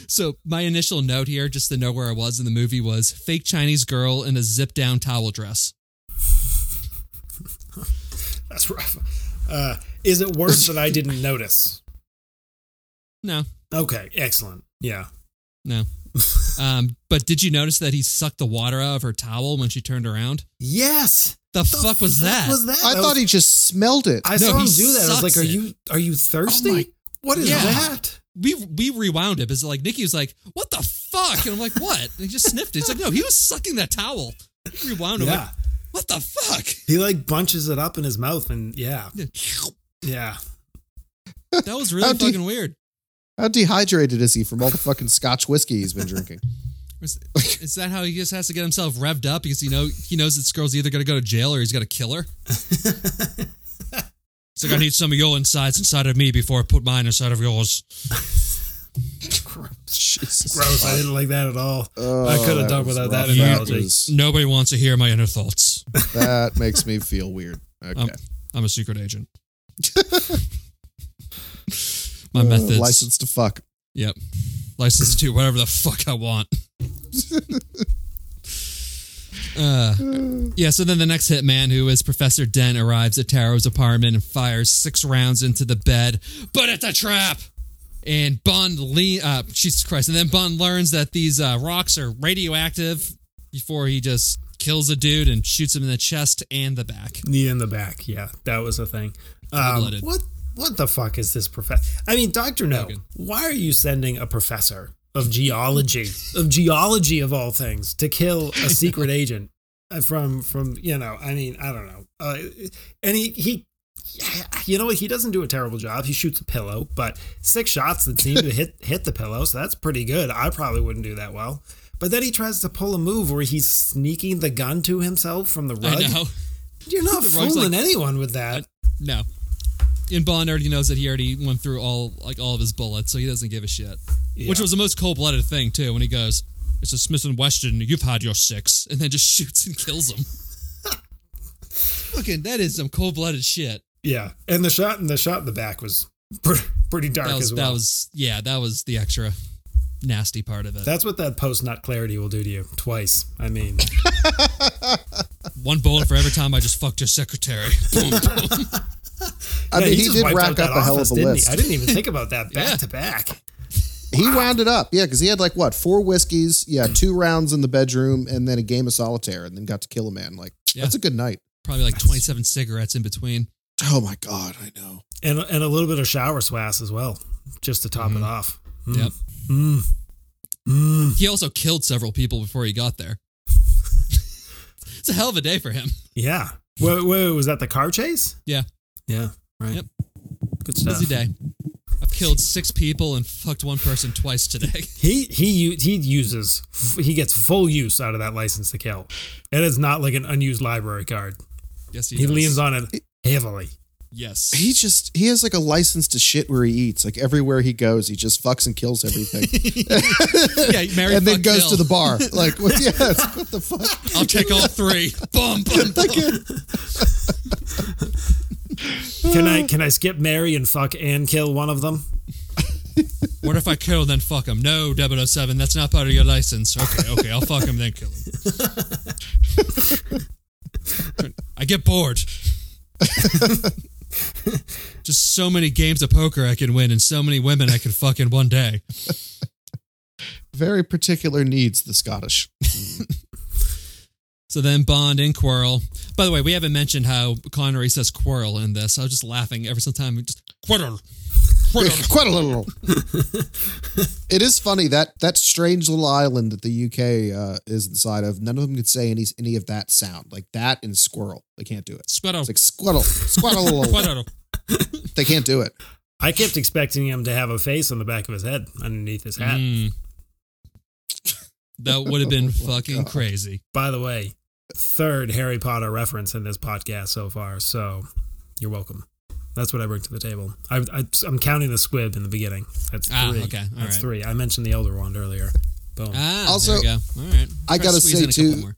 So my initial note here, just to know where I was in the movie, was fake Chinese girl in a zip-down towel dress. That's rough. Is it worse that I didn't notice? No. Okay, excellent. Yeah. No. But did you notice that he sucked the water out of her towel when she turned around? Yes. The fuck was that? I thought he just smelled it. I saw him do that. I was like, are you thirsty? What is that? We rewound it. It's like, Nikki was like, what the fuck? And I'm like, what? And he just sniffed it. It's like, no, he was sucking that towel. We rewound him. Like, what the fuck? He bunches it up in his mouth and yeah. That was really fucking weird. How dehydrated is he from all the fucking Scotch whiskey he's been drinking? Is that how he just has to get himself revved up? Because he knows this girl's either going to go to jail or he's going to kill her. It's like, I need some of your insides inside of me before I put mine inside of yours. Gross. I didn't like that at all. Oh, I could have done without that analogy. Nobody wants to hear my inner thoughts. That makes me feel weird. Okay. I'm a secret agent. My methods. License to fuck. Yep. License to whatever the fuck I want. So then the next hitman, who is Professor Dent, arrives at Taro's apartment and fires 6 rounds into the bed, but it's a trap! And Bond Jesus Christ. And then Bond learns that these rocks are radioactive before he just kills a dude and shoots him in the chest and the back. Knee in the back. Yeah, that was a thing. What the fuck is this professor? I mean, Dr. No, why are you sending a professor of geology of all things to kill a secret agent from, you know, I mean, I don't know. And he you know what? He doesn't do a terrible job. He shoots a pillow, but 6 shots that seem to hit the pillow. So that's pretty good. I probably wouldn't do that well. But then he tries to pull a move where he's sneaking the gun to himself from the rug. I know. You're not fooling anyone with that. No. And Bond already knows that he already went through all of his bullets, so he doesn't give a shit. Yeah. Which was the most cold-blooded thing, too, when he goes, "It's a Smith & Wesson, you've had your 6," and then just shoots and kills him. Fucking, that is some cold-blooded shit. Yeah, and the shot in the back was pretty dark as well. That was the extra nasty part of it. That's what that post-nut clarity will do to you twice. I mean, one bullet for every time I just fucked your secretary. Boom, boom. I mean, he did rack up a hell of a list. I didn't even think about that back to back. He wound it up, because he had 4 whiskeys, 2 rounds in the bedroom, and then a game of solitaire, and then got to kill a man. That's a good night. Probably 27 cigarettes in between. Oh my God, I know. And a little bit of shower swass as well, just to top it off. Mm. Yep. Mm. Mm. He also killed several people before he got there. It's a hell of a day for him. Yeah. Wait, was that the car chase? Yeah. Yeah. Right. Yep. Good stuff. Busy day. I've killed 6 people and fucked one person twice today. He gets full use out of that license to kill. It is not like an unused library card. Yes, he does. He leans on it heavily. Yes. He has a license to shit where he eats. Everywhere he goes, he just fucks and kills everything. And then goes to the bar. What the fuck? I'll take all 3. Bum, bum, bum. Can I skip marry and fuck and kill one of them? What if I kill then fuck him? No, 007, that's not part of your license. Okay, I'll fuck him then kill him. I get bored. Just so many games of poker I can win and so many women I can fuck in one day. Very particular needs, the Scottish. So then Bond and Quarrel. By the way, we haven't mentioned how Connery says Quarrel in this. I was just laughing every single time. Just Quarrel. Quarrel. It is funny that strange little island that the UK is inside of, none of them could say any of that sound. Like that and squirrel. They can't do it. Squirrel. It's like squirrel. Squirrel. They can't do it. I kept expecting him to have a face on the back of his head underneath his hat. Mm. That would have been fucking crazy. By the way, 3rd Harry Potter reference in this podcast so far, so you're welcome. That's what I bring to the table. I'm counting the squib in the beginning. That's 3. Okay. That's right. 3. I mentioned the Elder Wand earlier. Boom. Also, there you go. All right. I got to say, too,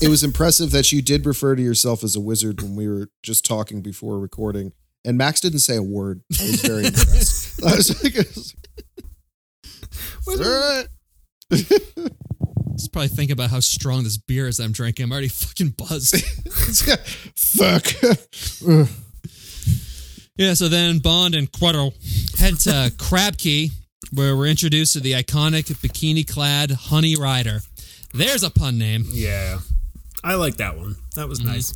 it was impressive that you did refer to yourself as a wizard when we were just talking before recording, and Max didn't say a word. I was very impressed. I was like, all right. Just probably thinking about how strong this beer is that I'm drinking. I'm already fucking buzzed. Fuck. Yeah, so then Bond and Quarrel head to Crab Key, where we're introduced to the iconic bikini-clad Honey Ryder. There's a pun name. Yeah. I like that one. That was nice.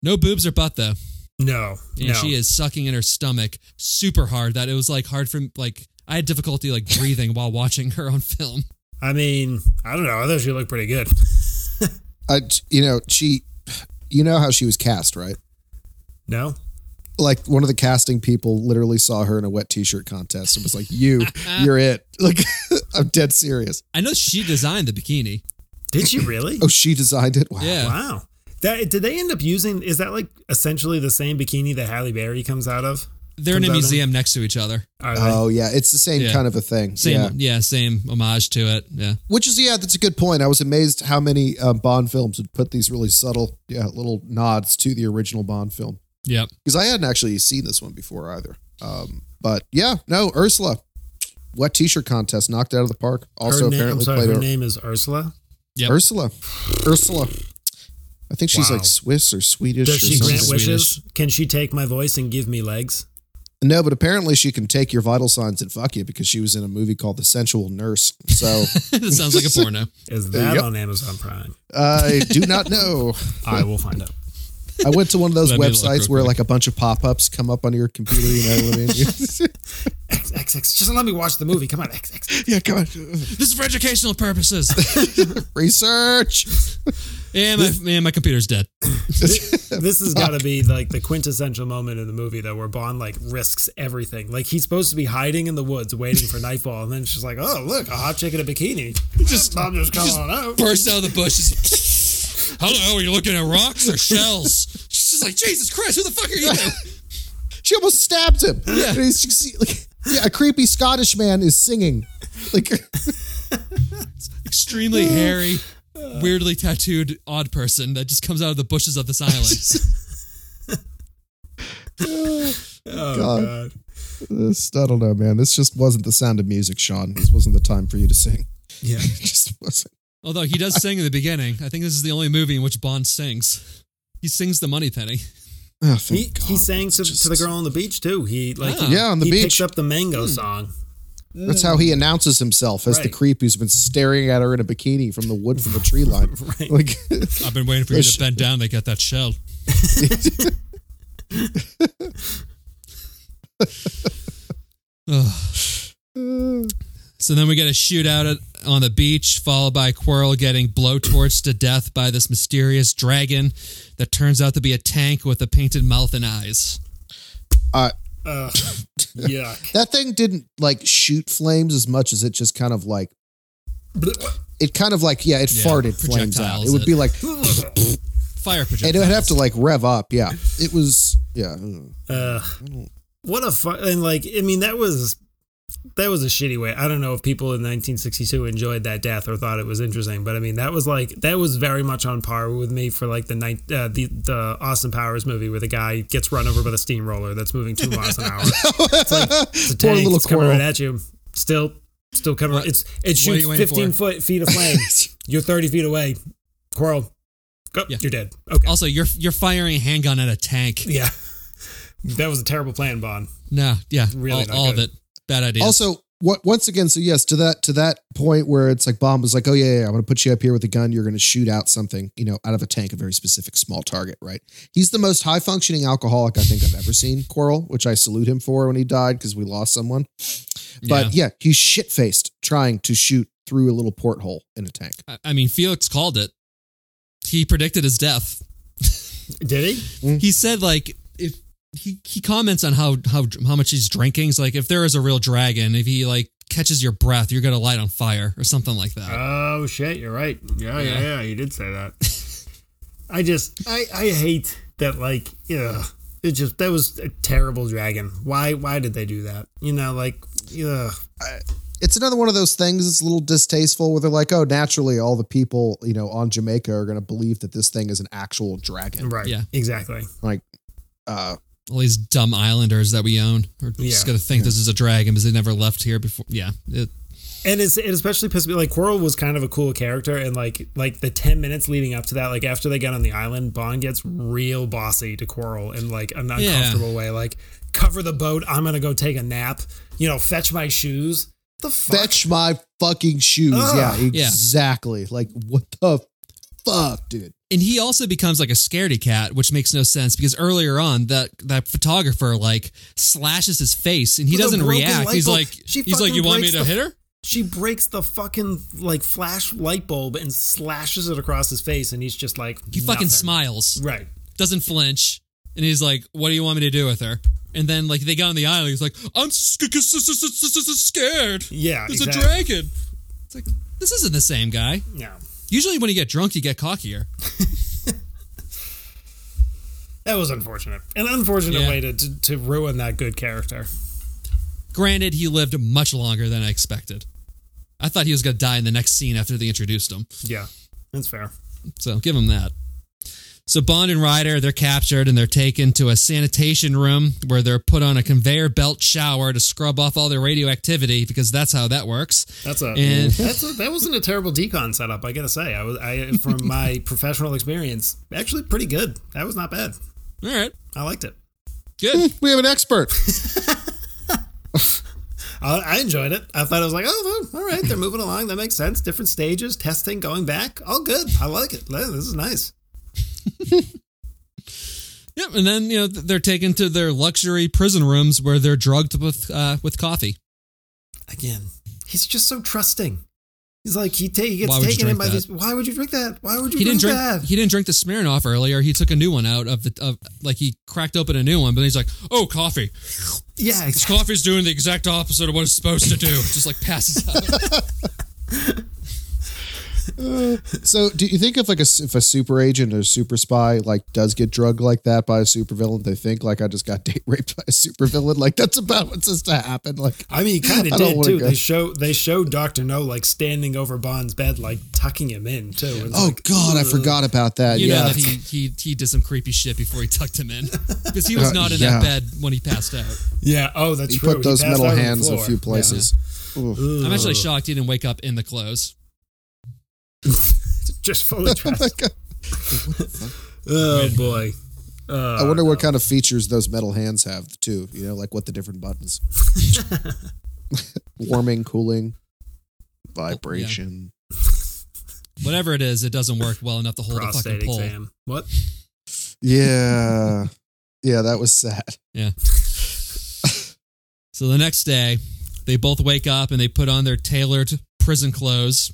No boobs or butt, though. No. And she is sucking in her stomach super hard that it was hard for I had difficulty breathing while watching her on film. I mean, I don't know. I thought she looked pretty good. You know how she was cast, right? No. One of the casting people literally saw her in a wet t-shirt contest and was like, you're it. I'm dead serious. I know she designed the bikini. Did she really? Oh, she designed it? Wow. Yeah. Wow. Did they end up using, is that essentially the same bikini that Halle Berry comes out of? They're in a museum next to each other. Oh, yeah. It's the same kind of a thing. Same, same homage to it. Yeah. Which is, that's a good point. I was amazed how many Bond films would put these really subtle little nods to the original Bond film. Yeah. Because I hadn't actually seen this one before either. Ursula. Wet t-shirt contest, knocked out of the park. Also, her name is Ursula? Yep. Ursula. I think she's Swiss or Swedish. Does she grant wishes? Can she take my voice and give me legs? No, but apparently she can take your vital signs and fuck you because she was in a movie called The Sensual Nurse. So it sounds like a porno. Is that on Amazon Prime? I do not know. I will find out. I went to one of those websites where like a bunch of pop-ups come up on your computer. You know what I mean? XX, just let me watch the movie. Come on, XX. Yeah, come on. This is for educational purposes. Research. Yeah, my computer's dead. This has got to be like the quintessential moment in the movie though, where Bond like risks everything. Like he's supposed to be hiding in the woods waiting for nightfall, and then she's like, "Oh, look, a hot chick in a bikini." Just on out. Burst out of the bushes. Hello, are you looking at rocks or shells? She's like, Jesus Christ, who the fuck are you? She almost stabbed him. Yeah. A creepy Scottish man is singing. Like, extremely hairy, weirdly tattooed, odd person that just comes out of the bushes of this island. Oh, God. I don't know, man. This just wasn't the sound of music, Sean. This wasn't the time for you to sing. Yeah. It just wasn't. Although he does sing in the beginning. I think this is the only movie in which Bond sings. He sings the Moneypenny. Oh, he sang to the girl on the beach too. He picks up the Mango song. That's how he announces himself as the creep who's been staring at her in a bikini from the wood from a tree line. Right. Like, I've been waiting for you to bend down. They got that shell. So then we get a shootout on the beach, followed by Quarrel getting blowtorched to death by this mysterious dragon that turns out to be a tank with a painted mouth and eyes. Yuck. That thing didn't like shoot flames as much as it just kind of like... It kind of like, yeah, it farted flames out. It would be like... Fire projectiles. And it would have to like rev up, yeah. It was, yeah. What a fun... And like, I mean, that was a shitty way. I don't know if people in 1962 enjoyed that death or thought it was interesting, but I mean, that was very much on par with me for like the Austin Powers movie where the guy gets run over by the steamroller that's moving 2 miles an hour. It's like it's a tank that's coming right at you. Still coming. It shoots 15 feet of flame. You're 30 feet away. Quarrel. Go. Yeah. You're dead. Okay. Also, you're firing a handgun at a tank. Yeah, that was a terrible plan, Bond. No, yeah, really, all of it. Bad idea. Also, once again, so yes, to that point where it's like Bond was like, oh yeah, I'm going to put you up here with a gun. You're going to shoot out something, you know, out of a tank, a very specific small target, right? He's the most high functioning alcoholic I think I've ever seen, Quarrel, which I salute him for when he died because we lost someone. But yeah, he's shit faced trying to shoot through a little porthole in a tank. I mean, Felix called it. He predicted his death. Did he? Mm-hmm. He said like if. He comments on how much he's drinking. It's like, if there is a real dragon, if he like catches your breath, you're going to light on fire or something like that. Oh shit. You're right. Yeah. He did say that. I hate that. Like, yeah, it just, that was a terrible dragon. Why did they do that? You know, like, yeah. It's another one of those things that's a little distasteful where they're like, oh, naturally all the people, you know, on Jamaica are going to believe that this thing is an actual dragon. Right. Yeah, exactly. Like, all these dumb islanders that we own are just going to think this is a dragon because they never left here before. Yeah. It especially pissed me. Like, Quarrel was kind of a cool character. And like the 10 minutes leading up to that, like after they got on the island, Bond gets real bossy to Quarrel in like an uncomfortable way. Like, cover the boat. I'm going to go take a nap. You know, fetch my shoes. The fuck? Fetch my fucking shoes. Yeah, exactly. Yeah. Like, what the fuck, dude? And he also becomes like a scaredy cat, which makes no sense because earlier on that photographer like slashes his face and he doesn't react. He's like, you want me to hit her? She breaks the fucking like flash light bulb and slashes it across his face. And he's just like, he fucking smiles, right? Doesn't flinch. And he's like, what do you want me to do with her? And then like they got on the island. He's like, I'm scared. Yeah. There's a dragon. It's like, this isn't the same guy. No. Usually when you get drunk, you get cockier. That was unfortunate. An unfortunate way to ruin that good character. Granted, he lived much longer than I expected. I thought he was going to die in the next scene after they introduced him. Yeah, that's fair. So give him that. So Bond and Ryder, they're captured and they're taken to a sanitation room where they're put on a conveyor belt shower to scrub off all their radioactivity because that's how that works. That wasn't a terrible decon setup, I gotta say. I from my professional experience, actually pretty good. That was not bad. All right, I liked it. Good. We have an expert. I enjoyed it. I thought it was like, oh, well, all right, they're moving along. That makes sense. Different stages, testing, going back. All good. I like it. This is nice. Yep, and then, you know, they're taken to their luxury prison rooms where they're drugged with coffee. Again, he's just so trusting. He's like, he gets taken in by this. Why would you drink that? Why would you drink that? He didn't drink the Smirnoff earlier. He took a new one out of he cracked open a new one, but he's like, oh, coffee. Yeah, exactly. This coffee's doing the exact opposite of what it's supposed to do. Just like passes out. So do you think if a super agent or super spy like does get drugged like that by a supervillain, they think like, I just got date raped by a supervillain? Like that's about what's supposed to happen. Like, I mean, he kind of did too. They show Dr. No like standing over Bond's bed, like tucking him in too. Yeah. Oh like, God, I forgot about that. You know that he did some creepy shit before he tucked him in because he was not in that bed when he passed out. Yeah. Oh, that's true. He put those metal hands in a few places. Yeah. I'm actually shocked he didn't wake up in the clothes. Just fully dressed. Oh boy! I wonder what kind of features those metal hands have too. You know, like what the different buttons: warming, cooling, vibration. Yeah. Whatever it is, it doesn't work well enough to hold prostate a fucking pole. Exam. What? Yeah, yeah, that was sad. Yeah. So the next day, they both wake up and they put on their tailored prison clothes.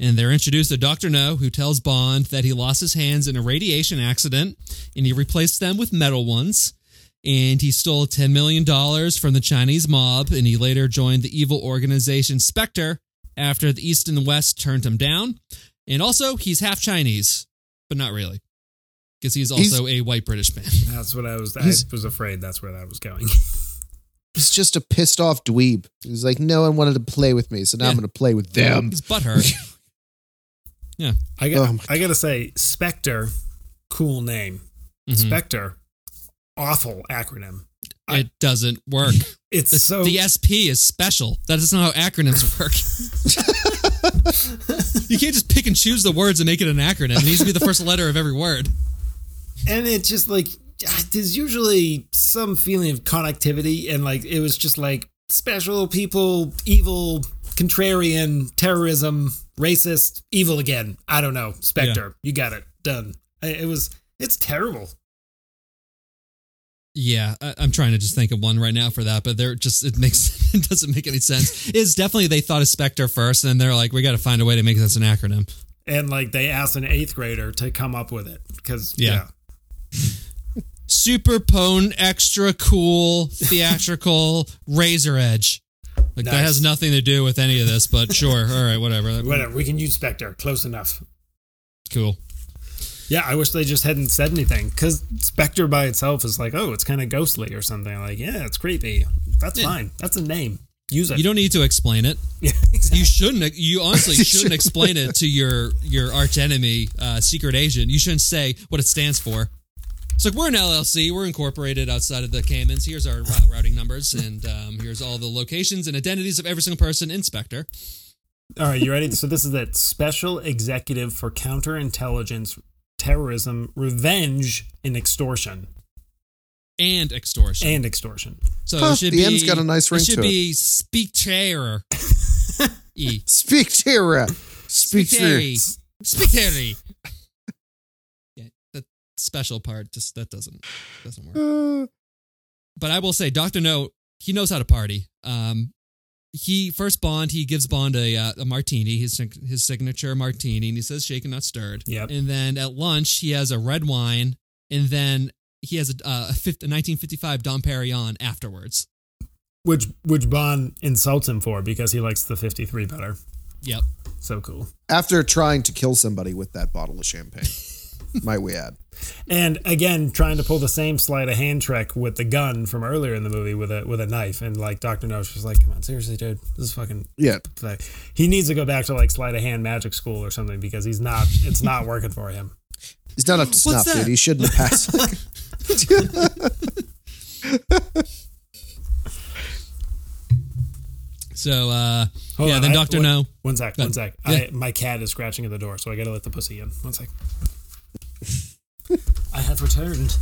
And they're introduced to Dr. No, who tells Bond that he lost his hands in a radiation accident, and he replaced them with metal ones, and he stole $10 million from the Chinese mob, and he later joined the evil organization Spectre after the East and the West turned him down. And also, he's half Chinese, but not really, because he's also a white British man. That's what I was afraid that's where that was going. He's just a pissed off dweeb. He's like, no one wanted to play with me, so now I'm going to play with them. He's butthurt. Yeah, I gotta say, Spectre, cool name. Mm-hmm. Spectre, awful acronym. It doesn't work. It's so the SP is special. That is not how acronyms work. You can't just pick and choose the words and make it an acronym. It needs to be the first letter of every word. And it's just like there's usually some feeling of connectivity, and like it was just like special people, evil, contrarian, terrorism. Racist, evil again. I don't know. Spectre. Yeah. You got it. Done. It's terrible. Yeah. I'm trying to just think of one right now for that, but it doesn't make any sense. It's definitely, they thought of Spectre first and they're like, we got to find a way to make this an acronym. And like they asked an eighth grader to come up with it because Super pone, extra cool, theatrical, razor edge. Like nice. That has nothing to do with any of this, but sure. All right, whatever. Whatever. We can use Spectre. Close enough. Cool. Yeah, I wish they just hadn't said anything because Spectre by itself is like, oh, it's kind of ghostly or something. Like, yeah, it's creepy. That's fine. That's a name. Use it. You don't need to explain it. Yeah, exactly. You shouldn't. You honestly shouldn't explain it to your arch enemy, secret agent. You shouldn't say what it stands for. It's like, we're an LLC, we're incorporated outside of the Caymans, here's our routing numbers, and here's all the locations and identities of every single person in Spectre. All right, you ready? So this is it. Special Executive for Counterintelligence, Terrorism, Revenge, and Extortion. And extortion. And extortion. So it should the be... M's got a nice ring to it. It should be Spectre. E. Spectre. Spectre. Spectre. Special part just that doesn't work. But I will say, Dr. No, he knows how to party. He gives Bond a martini, his signature martini, and he says shaken not stirred. Yep. And then at lunch he has a red wine, and then he has a 1955 Dom Perignon afterwards, which Bond insults him for because he likes the 53 better. Yep. So cool. After trying to kill somebody with that bottle of champagne. Might we add. And again, trying to pull the same sleight of hand trick with the gun from earlier in the movie with a knife. And like Dr. No was like, come on, seriously, dude, this is fucking. Yeah. He needs to go back to like sleight of hand magic school or something because it's not working for him. He's not up to snuff, dude. He shouldn't pass. So, then Dr. No. One sec. Yeah. My cat is scratching at the door, so I got to let the pussy in. One sec. I have returned.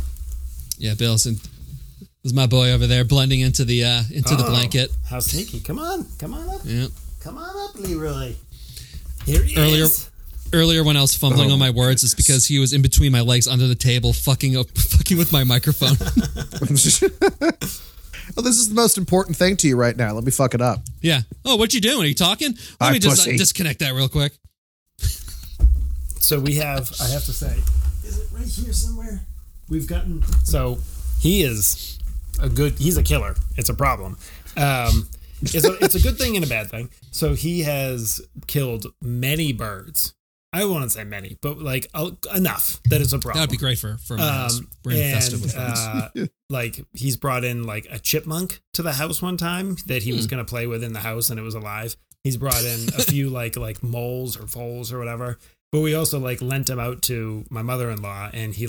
Yeah, Bill, There's my boy over there blending into the blanket. How sneaky. Come on up. Yep. Come on up, Leroy. Here he is. Earlier when I was fumbling on my words, it's because he was in between my legs under the table fucking with my microphone. Well, this is the most important thing to you right now. Let me fuck it up. Yeah. Oh, what you doing? Are you talking? Let me just disconnect that real quick. So I have to say, is it right here somewhere? So he is he's a killer. It's a problem. It's a good thing and a bad thing. So he has killed many birds. I wouldn't say many, but like enough that it's a problem. That'd be great for my house. We're infested with birds. Like he's brought in like a chipmunk to the house one time that he was going to play with in the house, and it was alive. He's brought in a few like moles or voles or whatever. But we also like lent him out to my mother-in-law, and he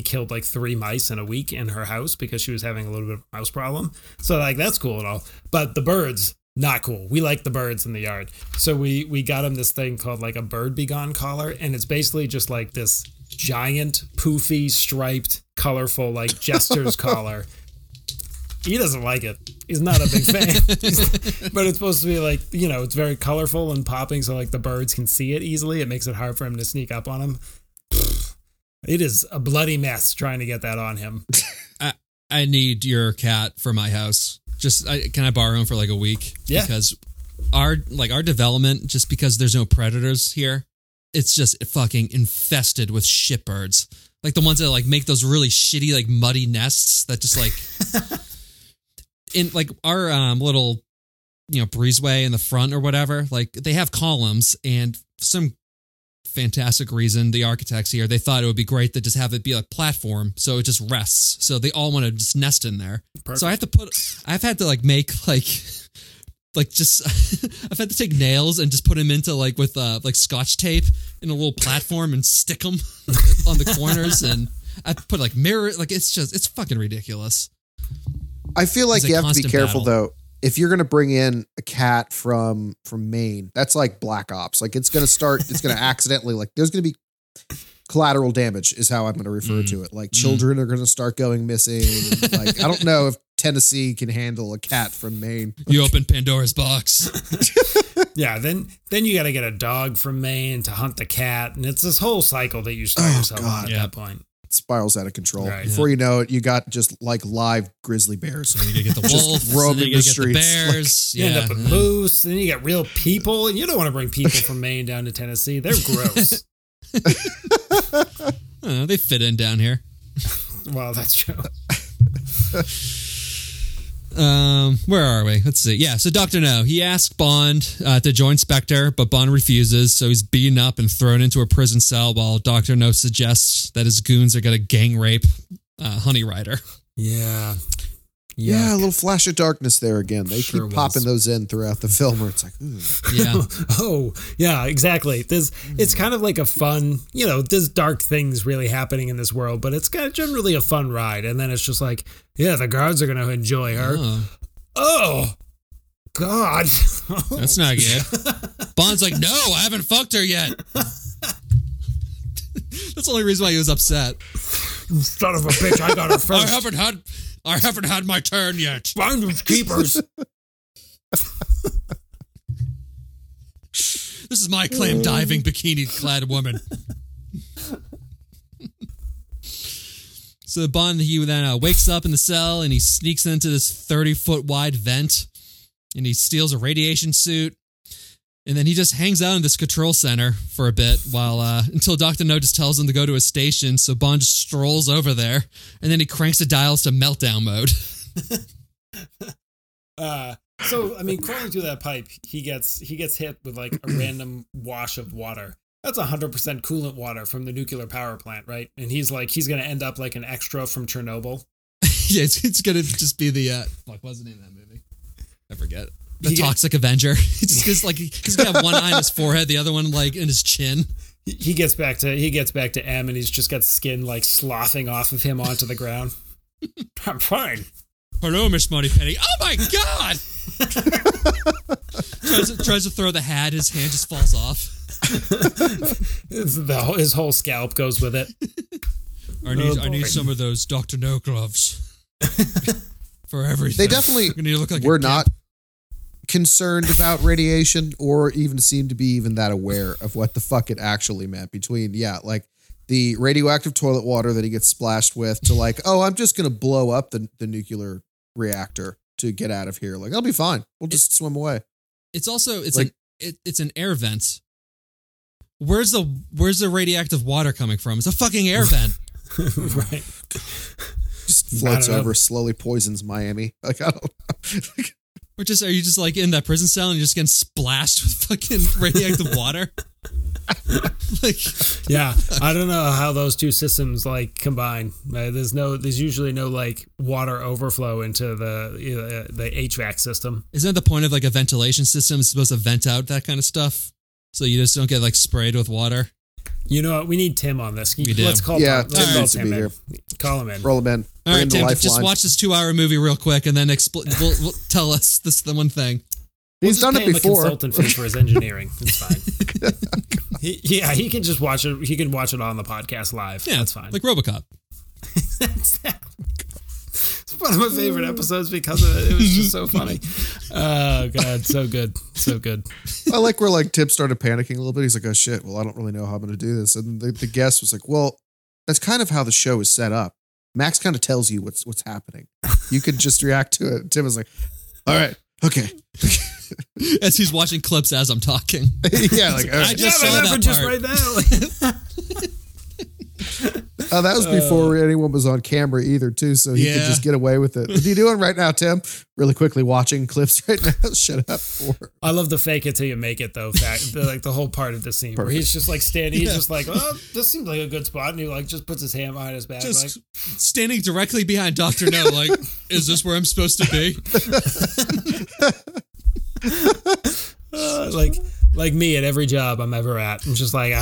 killed like 3 mice in a week in her house because she was having a little bit of a mouse problem. So like that's cool and all, but the birds. Not cool. We like the birds in the yard. So we got him this thing called like a bird be gone collar. And it's basically just like this giant, poofy, striped, colorful, like jester's collar. He doesn't like it. He's not a big fan. But it's supposed to be like, you know, it's very colorful and popping. So like the birds can see it easily. It makes it hard for him to sneak up on him. It is a bloody mess trying to get that on him. I need your cat for my house. Can I borrow him for like a week? Yeah. Because our development, just because there's no predators here, it's just fucking infested with shitbirds. Like the ones that like make those really shitty, like muddy nests that just like, in like our little, you know, breezeway in the front or whatever, like they have columns, and for some fantastic reason, the architects here, they thought it would be great to just have it be a platform, so it just rests, so they all want to just nest in there. Perfect. So I've had to take nails and just put them into like with like scotch tape in a little platform and stick them on the corners, and I put like mirror, like it's fucking ridiculous. I feel like you have to be careful though. If you're going to bring in a cat from Maine, that's like Black Ops. Like it's going to accidentally, like there's going to be collateral damage is how I'm going to refer to it. Like children are going to start going missing. And like, I don't know if Tennessee can handle a cat from Maine. You open Pandora's box. Yeah. Then you got to get a dog from Maine to hunt the cat. And it's this whole cycle that you start yourself on at that point. Spirals out of control. Right, before you know it, you got just like live grizzly bears. And then you get the wolves, roaming the streets. The bears, like, you end up with moose, and then you got real people. And you don't want to bring people from Maine down to Tennessee. They're gross. Oh, they fit in down here. Wow, that's true. Where are we? Let's see. Yeah, so Dr. No, he asks Bond to join Spectre, but Bond refuses, so he's beaten up and thrown into a prison cell while Dr. No suggests that his goons are going to gang rape Honey Ryder. Yeah. Yuck. Yeah, a little flash of darkness there again. They keep popping those in throughout the film where it's like, ooh. Yeah. Oh, yeah, exactly. It's kind of like a fun, you know, there's dark things really happening in this world, but it's kind of generally a fun ride. And then it's just like, yeah, the guards are going to enjoy her. Oh, God. That's not good. Bond's like, no, I haven't fucked her yet. That's the only reason why he was upset. You son of a bitch, I got her first. I haven't had my turn yet. Find them keepers. This is my clam diving bikini clad woman. So Bond, he then wakes up in the cell, and he sneaks into this 30-foot wide vent, and he steals a radiation suit. And then he just hangs out in this control center for a bit until Dr. No just tells him to go to his station. So Bond just strolls over there, and then he cranks the dials to meltdown mode. So, I mean, crawling through that pipe, he gets hit with like a random wash of water. That's 100% coolant water from the nuclear power plant, right? And he's like, he's going to end up like an extra from Chernobyl. Yeah, it's going to just be the, fuck, wasn't in that movie? I forget. The Toxic Avenger. Just because like he's gonna have one eye on his forehead, the other one like in his chin. He gets back to M, and he's just got skin like sloughing off of him onto the ground. I'm fine. Hello, Miss Moneypenny. Oh my God! tries to throw the hat. His hand just falls off. His whole scalp goes with it. I need some of those Dr. No gloves. for everything. They definitely were not concerned about radiation or even seem to be even that aware of what the fuck it actually meant between, like the radioactive toilet water that he gets splashed with to like, oh, I'm just going to blow up the nuclear reactor to get out of here. Like, I'll be fine. We'll just swim away. It's also, it's an air vent. Where's the radioactive water coming from? It's a fucking air vent. Right. Just floats over, slowly poisons Miami. Like, I don't know. Or just, are you just like in that prison cell and you're just getting splashed with fucking radioactive water? I don't know how those two systems like combine. There's usually no like water overflow into the HVAC system. Isn't that the point of like a ventilation system? It's supposed to vent out that kind of stuff, so you just don't get like sprayed with water. You know what? We need Tim on this. Let's call Tim. Tim needs to be here. Call him in. Roll him in. All right, Tim, just watch this 2-hour movie real quick and then we'll tell us this the one thing. He's done it before. We'll just pay him a consultant fee for his engineering. It's fine. He can just watch it. He can watch it on the podcast live. Yeah, that's fine. Like RoboCop. Exactly. It's one of my favorite episodes because of it. It was just so funny. Oh God, so good, so good. I like where like Tim started panicking a little bit. He's like, "Oh shit! Well, I don't really know how I'm going to do this." And the guest was like, "Well, that's kind of how the show is set up. Max kind of tells you what's happening. You could just react to it." Tim was like, "All right, okay." As he's watching clips as I'm talking. Right now. Oh, that was before anyone was on camera either, too, so he could just get away with it. What are you doing right now, Tim? Really quickly watching clips right now. Shut up. I love the fake it till you make it, though, fact. Like the whole part of the scene where he's just like standing. He's just like, oh, this seems like a good spot. And he like just puts his hand behind his back. Just like standing directly behind Dr. No, like, is this where I'm supposed to be? Like me at every job I'm ever at. I'm just like,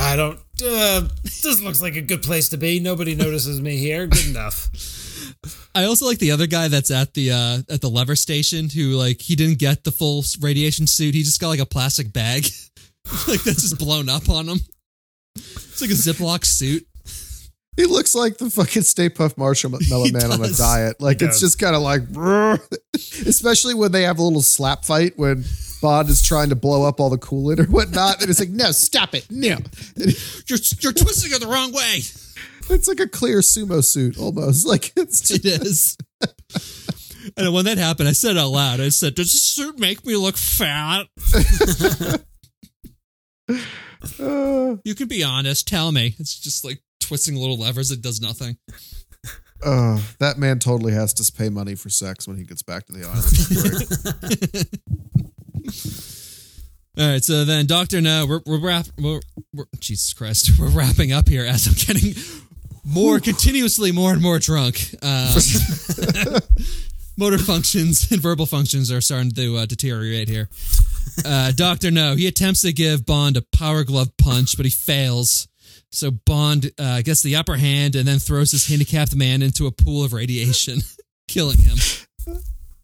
this looks like a good place to be. Nobody notices me here. Good enough. I also like the other guy that's at the lever station who like, he didn't get the full radiation suit. He just got like a plastic bag. Like that's just blown up on him. It's like a Ziploc suit. He looks like the fucking Stay Puft Marshmallow Man on a diet. Like it's just kind of like, especially when they have a little slap fight when Bond is trying to blow up all the coolant or whatnot. And it's like, no, stop it. No. You're twisting it the wrong way. It's like a clear sumo suit almost. Like it is. And when that happened, I said it out loud. I said, does this suit make me look fat? You can be honest. Tell me. It's just like twisting little levers. It does nothing. That man totally has to pay money for sex when he gets back to the island. Right? All right, so then Dr. No, we're wrapping up here as I'm getting continuously more and more drunk. Motor functions and verbal functions are starting to deteriorate here. Dr. No, he attempts to give Bond a power glove punch, but he fails. So Bond gets the upper hand and then throws his handicapped man into a pool of radiation, killing him.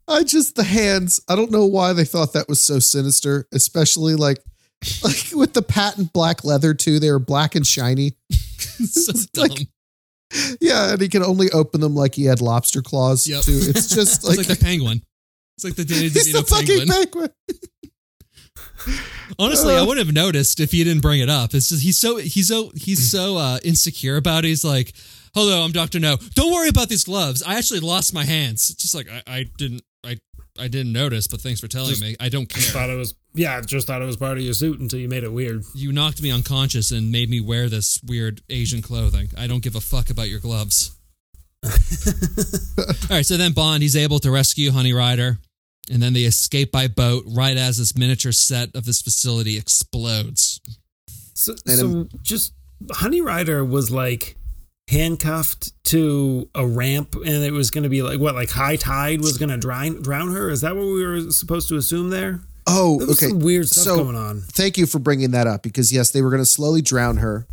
The hands, I don't know why they thought that was so sinister, especially like with the patent black leather too. They were black and shiny. So dumb. And he can only open them like he had lobster claws too. It's just like, it's like the penguin. It's like the Danny DeVito penguin. Fucking penguin. Honestly, I wouldn't have noticed if you didn't bring it up. It's just, he's so insecure about it. He's like, hello, I'm Dr. No. Don't worry about these gloves. I actually lost my hands. It's just like, I didn't notice, but thanks for telling me. I don't care. I just thought it was part of your suit until you made it weird. You knocked me unconscious and made me wear this weird Asian clothing. I don't give a fuck about your gloves. All right, so then Bond, he's able to rescue Honey Ryder, and then they escape by boat right as this miniature set of this facility explodes. So Honey Ryder was like handcuffed to a ramp, and it was going to be like high tide was going to drown her. Is that what we were supposed to assume there? Oh, there was some weird stuff going on. Thank you for bringing that up, because yes, they were going to slowly drown her,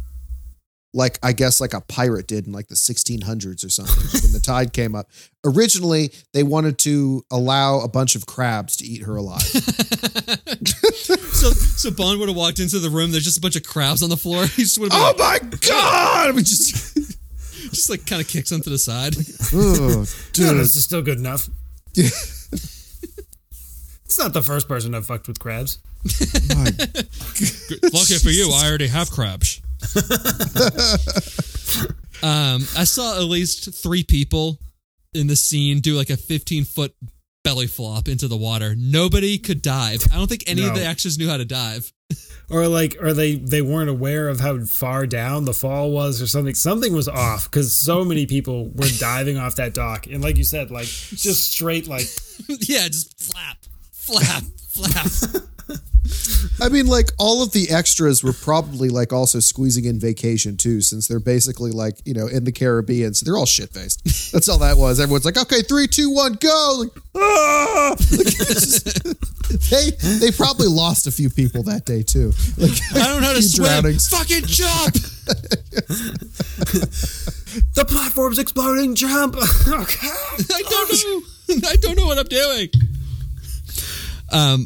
like I guess like a pirate did in like the 1600s or something when the tide came up. Originally, they wanted to allow a bunch of crabs to eat her alive. so Bond would have walked into the room. There's just a bunch of crabs on the floor. He just would have been my god! We just like kind of kicks him to the side. Oh, dude, this is still good enough. It's not the first person I've fucked with crabs. Lucky for you, I already have crabs. I saw at least three people in the scene do like a 15-foot belly flop into the water. Nobody could dive. I don't think any of the actors knew how to dive. Or like, or they weren't aware of how far down the fall was or something. Something was off because so many people were diving off that dock. And like you said, like just straight like... yeah, just flap, flap, flap. I mean, like all of the extras were probably like also squeezing in vacation too, since they're basically like, you know, in the Caribbean. So they're all shit faced. That's all that was. Everyone's like, okay, 3, 2, 1, go. Like, ah! Like, just, they probably lost a few people that day too. Like, I don't know how to swim. Drownings. Fucking jump. The platform's exploding. Jump. Okay. I don't know what I'm doing.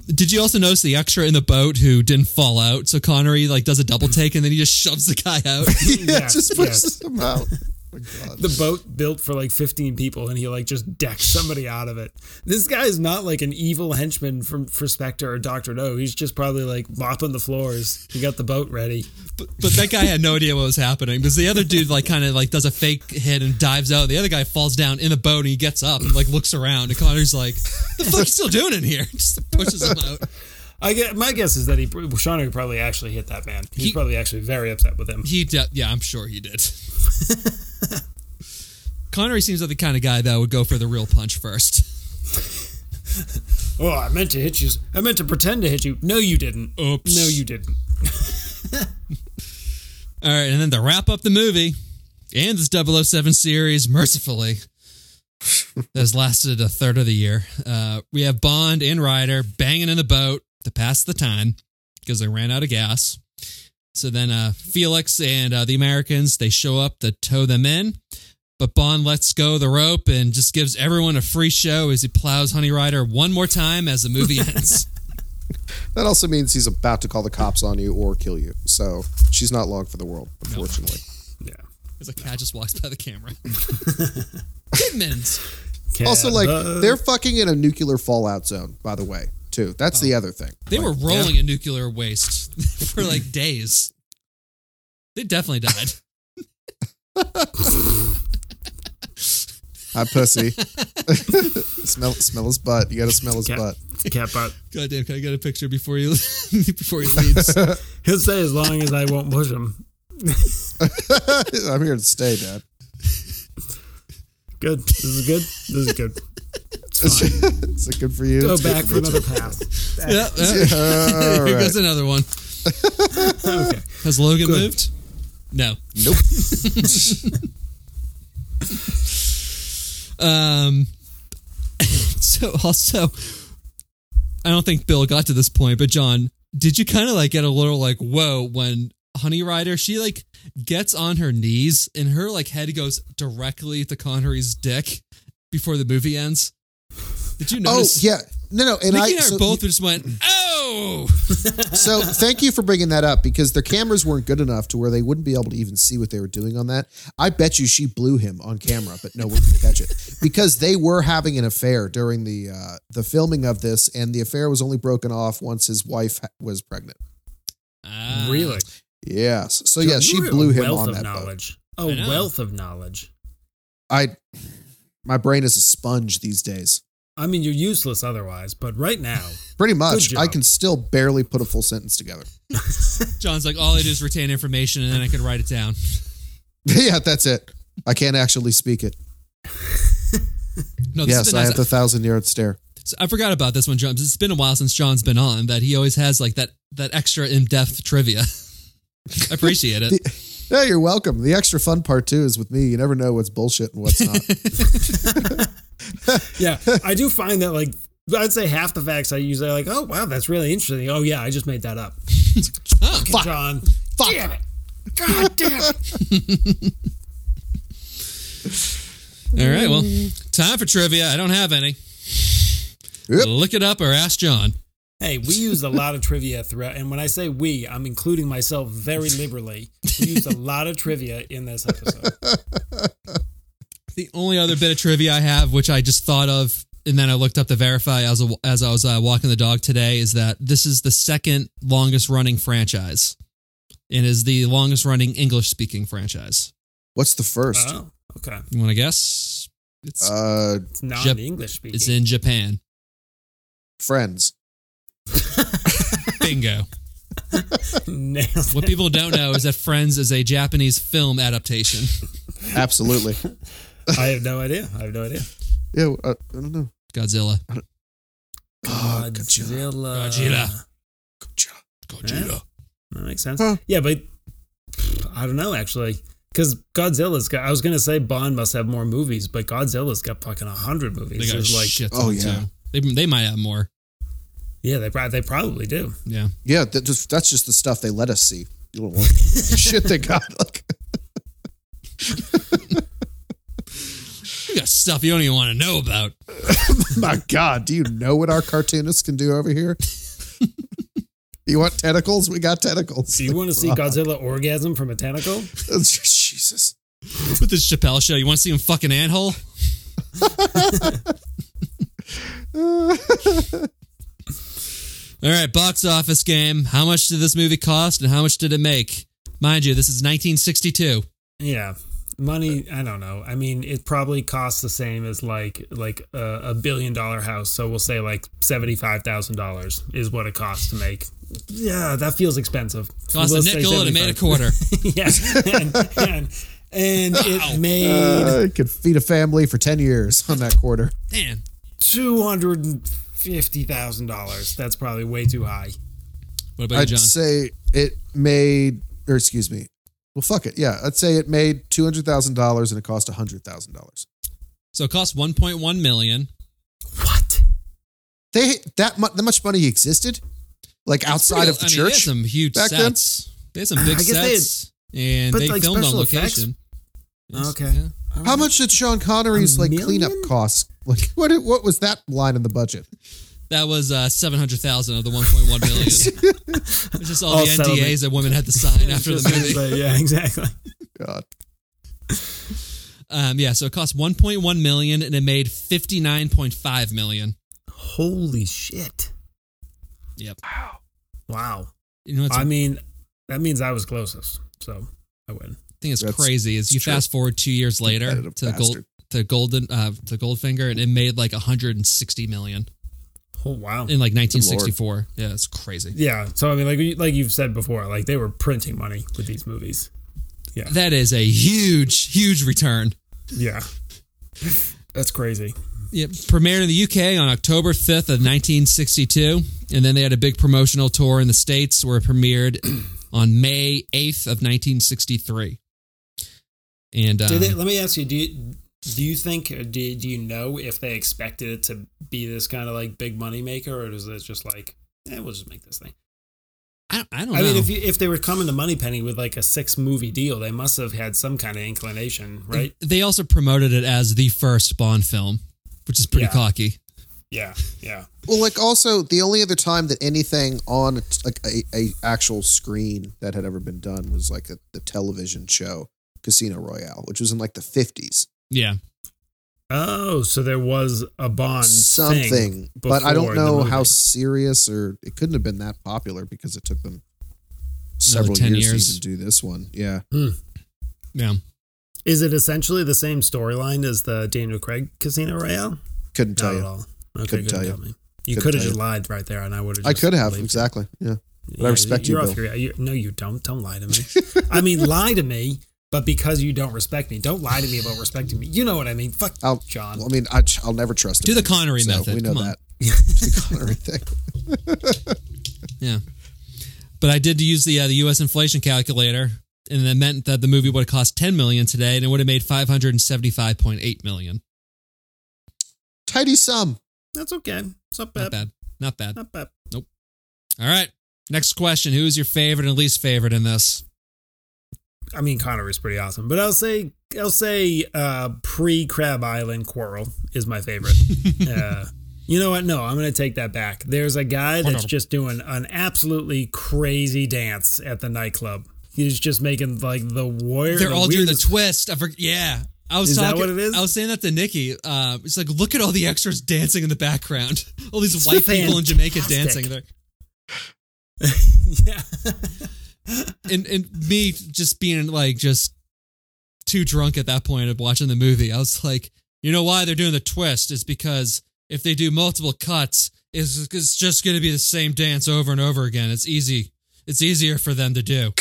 Did you also notice the extra in the boat who didn't fall out? So Connery like does a double take and then he just shoves the guy out. Pushes him out. Oh, God. The boat built for like 15 people and he like just decked somebody out of it. This guy is not like an evil henchman for Spectre or Dr. No. He's just probably like mopping the floors. He got the boat ready. But that guy had no idea what was happening because the other dude like kind of like does a fake hit and dives out. The other guy falls down in the boat and he gets up and like looks around and Connor's like, the fuck are you still doing in here? Just pushes him out. My guess is that Sean probably actually hit that man. He's probably actually very upset with him. Yeah, I'm sure he did. Connery seems like the kind of guy that would go for the real punch first. Oh, I meant to hit you. I meant to pretend to hit you. No, you didn't. Oops. No, you didn't. All right, and then to wrap up the movie and this 007 series, mercifully, has lasted a third of the year. We have Bond and Ryder banging in the boat to pass the time because they ran out of gas. So then Felix and the Americans, they show up to tow them in. But Bond lets go the rope and just gives everyone a free show as he plows Honey Ryder one more time as the movie ends. That also means he's about to call the cops on you or kill you. So she's not long for the world, unfortunately. No. Yeah. As a cat just walks by the camera. Kidmans. Also, like, they're fucking in a nuclear fallout zone, by the way. Too. That's the other thing. They were rolling in nuclear waste for like days. They definitely died. Hi, pussy. Smell his butt. You gotta smell his butt. Cat butt. Goddamn! Can I get a picture before you before he leaves? He'll stay as long as I won't push him. I'm here to stay, Dad. Good. This is good. This is good. Is it good for you? Go back for another pass. Yeah. Here goes another one. Okay. Has Logan moved? No. Nope. So also, I don't think Bill got to this point, but John, did you kind of like get a little like whoa when Honey Ryder, she like gets on her knees and her like head goes directly to Connery's dick before the movie ends? Did you notice? Oh, yeah. No. And Nikki and I both just went, oh! So thank you for bringing that up because their cameras weren't good enough to where they wouldn't be able to even see what they were doing on that. I bet you she blew him on camera, but no one could catch it because they were having an affair during the filming of this, and the affair was only broken off once his wife was pregnant. Really? Yes. So, yeah, she blew him on that boat. A wealth of knowledge. My brain is a sponge these days. I mean, you're useless otherwise, but right now... Pretty much. I can still barely put a full sentence together. John's like, all I do is retain information and then I can write it down. Yeah, that's it. I can't actually speak it. Yes, I have the 1,000-yard stare. So I forgot about this one, John. It's been a while since John's been on, that he always has like that extra in-depth trivia. I appreciate it. Yeah, you're welcome. The extra fun part, too, is with me. You never know what's bullshit and what's not. Yeah, I do find that, like, I'd say half the facts I usually like, oh, wow, that's really interesting. Oh, yeah, I just made that up. Oh, fuck. John. Fuck. Damn it. God damn it. All right, well, time for trivia. I don't have any. Yep. Look it up or ask John. Hey, we used a lot of trivia throughout, and when I say we, I'm including myself very liberally. We used a lot of trivia in this episode. The only other bit of trivia I have, which I just thought of and then I looked up to verify as I was walking the dog today, is that this is the second longest running franchise. It is the longest running English speaking franchise. What's the first? Oh, okay. You want to guess? It's non-English speaking. It's in Japan. Friends. Bingo. What people don't know is that Friends is a Japanese film adaptation. Absolutely. I have no idea. Yeah, I don't know. Godzilla. That makes sense. Huh? Yeah, but I don't know, actually. Because Godzilla's got, I was going to say Bond must have more movies, but Godzilla's got fucking 100 movies. They got shit ton too. They might have more. Yeah, they probably do. Yeah. Yeah, that's just the stuff they let us see. Shit they got. Like. You got stuff you don't even want to know about. My God, do you know what our cartoonists can do over here? You want tentacles? We got tentacles. Do you want to see Godzilla orgasm from a tentacle? Jesus. With this Chappelle show, you want to see him fucking anthole? All right, box office game. How much did this movie cost and how much did it make? Mind you, this is 1962. Yeah. Money, I don't know. I mean, it probably costs the same as like a $1 billion house. So we'll say like $75,000 is what it costs to make. Yeah, that feels expensive. Cost a nickel and it made a quarter. Yeah, and it made it could feed a family for 10 years on that quarter. Damn, $250,000. That's probably way too high. What about you, John? I'd say it made, or excuse me. Well, fuck it. Yeah, I'd say it made $200,000 and it cost $100,000. So it cost $1.1 million. What? That much money existed? Like that's outside of the church? They had some huge sets. They had some big sets. And they filmed on location. Yes, okay. Yeah. How much did Sean Connery's cleanup cost? Like what was that line in the budget? That was 700,000 of the 1.1 million. It was just all the NDAs that women had to sign after the movie. Yeah, exactly. God. Yeah, so it cost 1.1 million and it made 59.5 million. Holy shit. Yep. Wow. You know what's that means I was closest, so I win. The thing that's crazy is you fast forward 2 years later to Goldfinger and it made like 160 million. Oh, wow. In like 1964. Yeah, it's crazy. Yeah. So, I mean, like you've said before, like they were printing money with these movies. Yeah. That is a huge, huge return. Yeah. That's crazy. Yep. Premiered in the UK on October 5th of 1962. And then they had a big promotional tour in the States where it premiered on May 8th of 1963. And let me ask you, do you know if they expected it to be this kind of like big money maker, or is it just like, we'll just make this thing? I don't know. I mean, if they were coming to Moneypenny with like a 6-movie deal, they must have had some kind of inclination, right? They also promoted it as the first Bond film, which is pretty cocky. Yeah, yeah. Well, like also the only other time that anything on like a actual screen that had ever been done was like the television show Casino Royale, which was in like the 50s. Yeah. Oh, so there was a Bond something, but I don't know how serious, or it couldn't have been that popular because it took them several 10 years to do this one. Yeah. Hmm. Yeah. Is it essentially the same storyline as the Daniel Craig Casino Royale? Couldn't tell you. Not at all. Okay, couldn't tell you. You could have just lied right there, and I would have. I could have exactly. Yeah, but I respect you, Bill. No, you don't. Don't lie to me. I mean, lie to me. But because you don't respect me, don't lie to me about respecting me. You know what I mean? Fuck John. Well, I mean, I'll never trust him. Do the Connery method. We know that. Do the Connery thing. Yeah. But I did use the U.S. inflation calculator, and that meant that the movie would have cost $10 million today, and it would have made $575.8 million. Tidy sum. That's okay. It's not bad. Not bad. Nope. All right. Next question. Who is your favorite and least favorite in this? I mean, Connery's pretty awesome, but I'll say pre-Crab Island Quarrel is my favorite. You know what? No, I'm going to take that back. There's a guy that's just doing an absolutely crazy dance at the nightclub. He's just making like the warrior. They're all doing the twist. Yeah. Is that what it is? I was saying that to Nikki. It's like, look at all the extras dancing in the background. All these it's white people in Jamaica dancing. They're like, yeah. And me just being like just too drunk at that point of watching the movie. I was like, you know why they're doing the twist is because if they do multiple cuts, it's just going to be the same dance over and over again. It's easy. It's easier for them to do.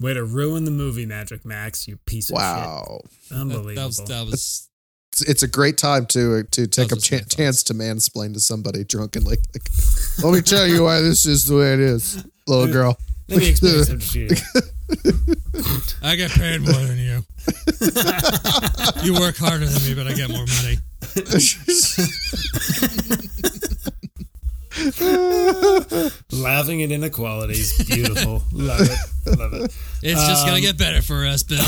Way to ruin the movie magic, Max, you piece of shit. Wow. Unbelievable. That was it's a great time to take a chance to mansplain to somebody drunkenly. Like, let me tell you why this is the way it is, little girl. Let me explain some shit. I get paid more than you. You work harder than me, but I get more money. Laughing at inequalities, beautiful. Love it, love it. It's just gonna get better for us, Bill.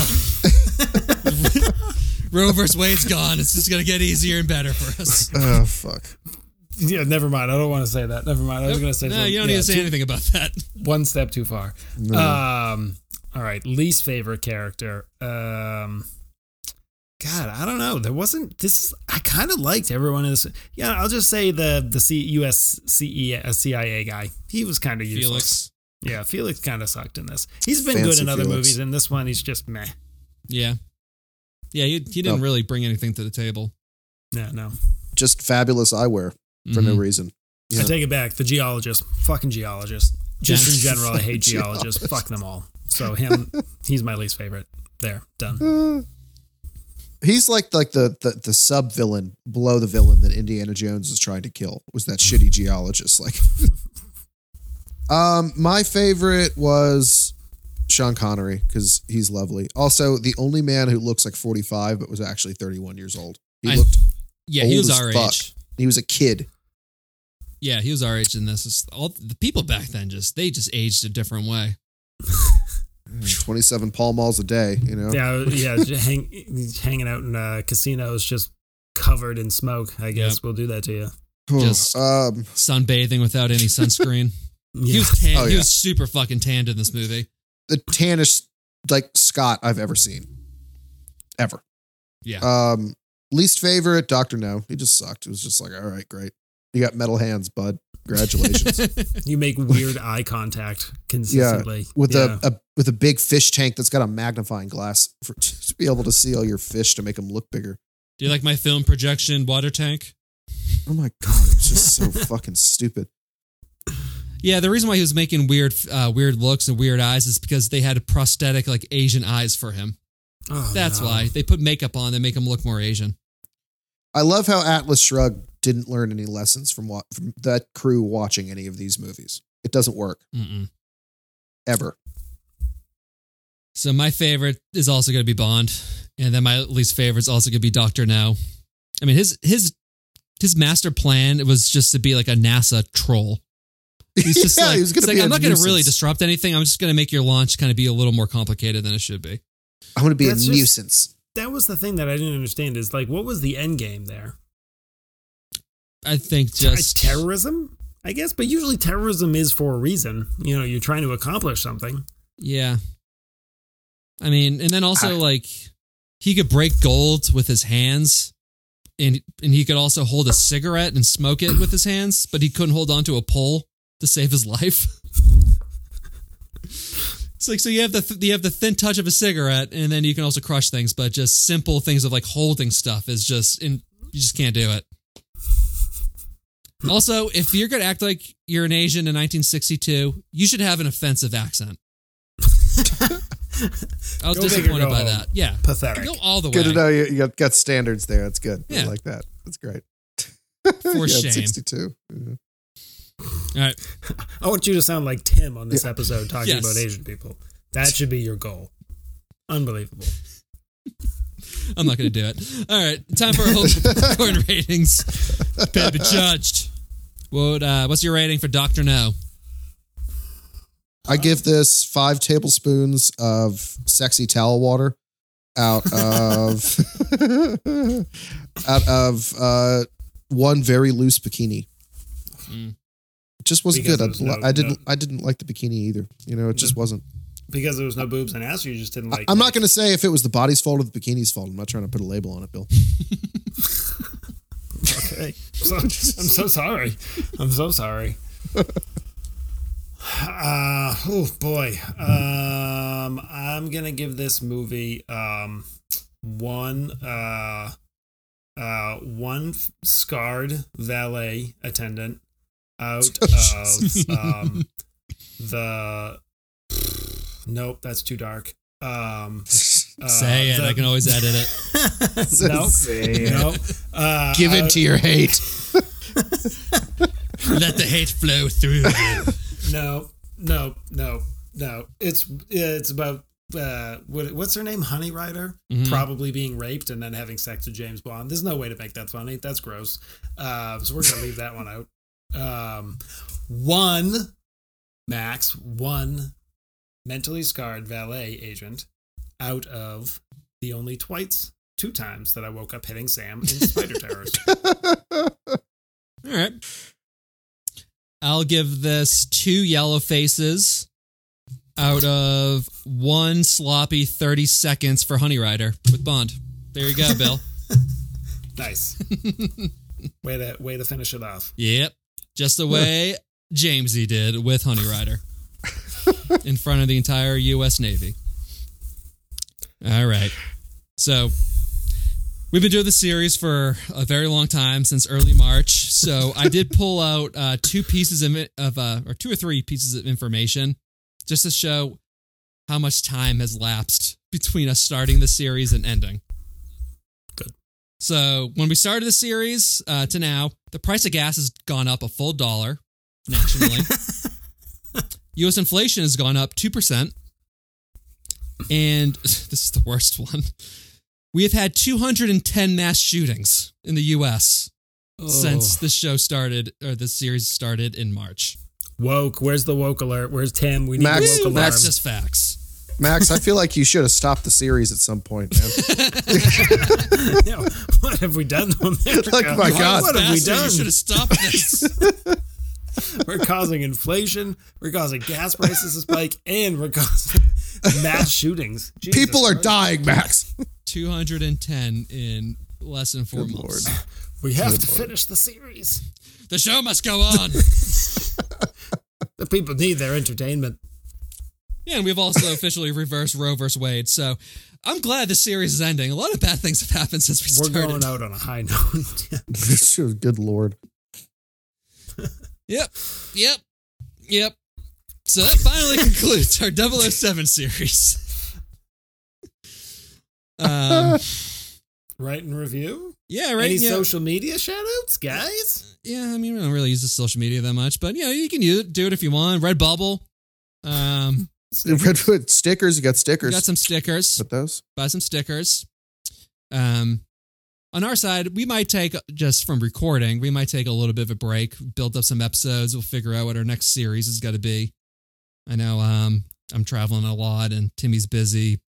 Roe vs. Wade's gone. It's just gonna get easier and better for us. Oh fuck. Yeah, never mind. I don't want to say that. Never mind. I was gonna say. No, you don't need to say anything about that. One step too far. No. All right. Least favorite character. God, I don't know. There wasn't this. I kind of liked everyone in this. Yeah, I'll just say the CIA guy. He was kind of useless. Felix. Yeah, Felix kind of sucked in this. He's been good in other movies. In this one, he's just meh. Yeah. Yeah, he didn't really bring anything to the table. No. Just fabulous eyewear for no reason. Yeah. I take it back. The geologist. Fucking geologist. Just in general, I hate geologists. Fuck them all. So him, he's my least favorite. There. Done. He's like the sub-villain, below the villain that Indiana Jones is trying to kill, was that shitty geologist. Like, my favorite was Sean Connery, because he's lovely. Also, the only man who looks like 45, but was actually 31 years old. He was our age. He was a kid. Yeah, he was our age in this. It's all the people back then, they just aged a different way. 27 Pall Malls a day, you know? Yeah, just hanging out in casinos, just covered in smoke, I guess. Yep. We'll do that to you. Just sunbathing without any sunscreen. Yeah. He was tan. Oh, yeah. He was super fucking tanned in this movie. The tannest, like, Scott I've ever seen. Ever. Yeah. Least favorite, Dr. No. He just sucked. It was just like, all right, great. You got metal hands, bud. Congratulations. You make weird eye contact consistently. Yeah, with a big fish tank that's got a magnifying glass to be able to see all your fish to make them look bigger. Do you like my film projection water tank? Oh my God, it's just so fucking stupid. Yeah, the reason why he was making weird looks and weird eyes is because they had prosthetic like Asian eyes for him. Oh, that's why. They put makeup on, they make him look more Asian. I love how Atlas Shrugged didn't learn any lessons from that crew watching any of these movies. It doesn't work. Mm-mm. Ever. So my favorite is also going to be Bond. And then my least favorite is also going to be Dr. No. I mean, his master plan was just to be like a NASA troll. He's just he was gonna be like, I'm not going to really disrupt anything. I'm just going to make your launch kind of be a little more complicated than it should be. I'm going to be a nuisance. That was the thing that I didn't understand is like, what was the end game there? I think just terrorism, I guess. But usually terrorism is for a reason. You know, you're trying to accomplish something. Yeah. I mean, and then also like he could break gold with his hands and he could also hold a cigarette and smoke it with his hands, but he couldn't hold onto a pole to save his life. It's like, so you have the thin touch of a cigarette and then you can also crush things, but just simple things of like holding stuff is you just can't do it. Also, if you're going to act like you're an Asian in 1962, you should have an offensive accent. I was disappointed by that. Yeah. Pathetic. Go all the way. Good to know you got standards there. That's good. Yeah. I like that. That's great. For shame. 62. Mm-hmm. All right. I want you to sound like Tim on this episode talking about Asian people. That should be your goal. Unbelievable. I'm not going to do it. All right. Time for our whole popcorn ratings. Been judged. What's your rating for Dr. No? I give this 5 tablespoons of sexy towel water out of one very loose bikini. Mm. It just wasn't good. I didn't like the bikini either. You know, it just wasn't. Because there was no boobs and ass, or you just didn't like. I'm not going to say if it was the body's fault or the bikini's fault. I'm not trying to put a label on it, Bill. Okay. I'm so sorry. I'm so sorry. Oh boy. I'm going to give this movie one scarred valet attendant out of the. Nope, that's too dark. Say it. I can always edit it. Nope. Give it to your hate. Let the hate flow through you. No. It's about what's her name? Honey Ryder, probably being raped and then having sex with James Bond. There's no way to make that funny. That's gross. So we're gonna leave that one out. One mentally scarred valet agent out of the only twice 2 times that I woke up hitting Sam in Spider Terrors. All right. I'll give this 2 yellow faces out of 1 sloppy 30 seconds for Honey Ryder with Bond. There you go, Bill. Nice. Way to finish it off. Yep. Just the way Jamesy did with Honey Ryder. In front of the entire U.S. Navy. All right. So we've been doing this series for a very long time, since early March. So I did pull out 2 or 3 pieces of information just to show how much time has lapsed between us starting the series and ending. Good. So when we started the series to now, the price of gas has gone up a full $1 nationally. U.S. inflation has gone up 2%. And this is the worst one. We have had 210 mass shootings in the U.S. Since the show started, or the series started in March. Woke. Where's the woke alert? Where's Tim? We need Max, a woke alert. That's just facts. Max, I feel like you should have stopped the series at some point, man. No, what have we done on America? Like, my God. What have we done? You should have stopped this. We're causing inflation, we're causing gas prices to spike, and we're causing mass shootings. Jesus People are Christ. Dying, Max. 210 in less than 4 Good months. Lord. We have Good to Lord. Finish the series. The show must go on. The people need their entertainment. Yeah, and we've also officially reversed Roe vs. Wade, so I'm glad the series is ending. A lot of bad things have happened since we started. We're going out on a high note. Good Lord. Yep. So that finally concludes our 007 series. Write and review? Yeah, right. Any social media shout-outs, guys? Yeah, I mean, we don't really use the social media that much, but, yeah, you can do it if you want. Redbubble. Stickers. You got stickers. We got some stickers. Put those. Buy some stickers. On our side, we might take, just from recording, a little bit of a break, build up some episodes. We'll figure out what our next series is going to be. I know I'm traveling a lot and Timmy's busy.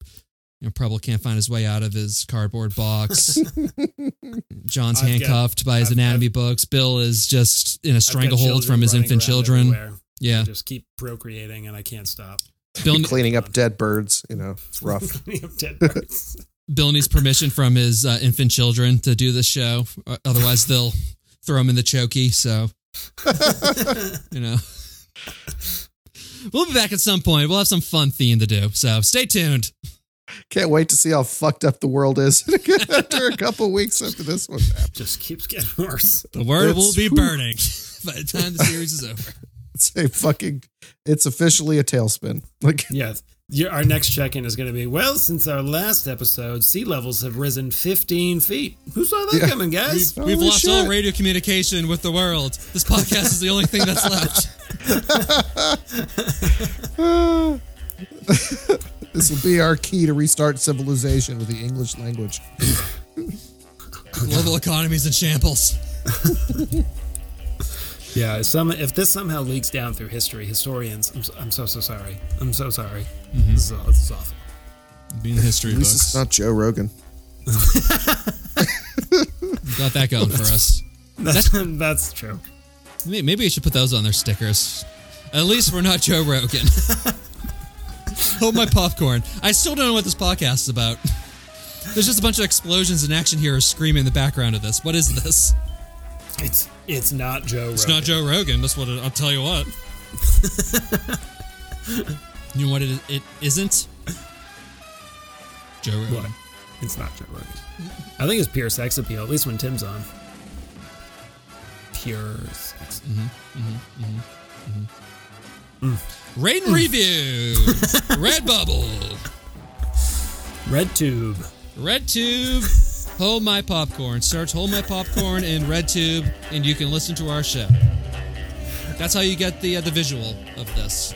You know, probably can't find his way out of his cardboard box. John's handcuffed by his anatomy books. Bill is just in a stranglehold from his infant children. Everywhere. Yeah. I just keep procreating and I can't stop. Bill cleaning up dead birds. You know, it's rough. Cleaning up dead birds. Bill needs permission from his infant children to do this show. Otherwise, they'll throw him in the chokey. So, you know, we'll be back at some point. We'll have some fun theme to do. So stay tuned. Can't wait to see how fucked up the world is after a couple weeks after this one. Just keeps getting worse. The world will be burning by the time the series is over. It's officially a tailspin. Like, yes. Our next check-in is going to be, since our last episode, sea levels have risen 15 feet. Who saw that coming, guys? We've lost all radio communication with the world. This podcast is the only thing that's left. This will be our key to restart civilization with the English language. Global economies in shambles. Yeah, if this somehow leaks down through history, historians, I'm so sorry. I'm so sorry. Mm-hmm. This is awful. Be in the history books. This is not Joe Rogan. Got that going for us. That's true. Maybe you should put those on their stickers. At least we're not Joe Rogan. Hold My Popcorn. I still don't know what this podcast is about. There's just a bunch of explosions and action heroes screaming in the background of this. What is this? It's not Joe Rogan. It's not Joe Rogan. That's what I'll tell you what. You know what it isn't? Joe Rogan. What? It's not Joe Rogan. I think it's pure sex appeal, at least when Tim's on. Pure sex. Mm-hmm. Mm-hmm. Mm-hmm. Mm. Rate and review. Redbubble. RedTube. RedTube. Hold My Popcorn. Search Hold My Popcorn in RedTube, and you can listen to our show. That's how you get the visual of this.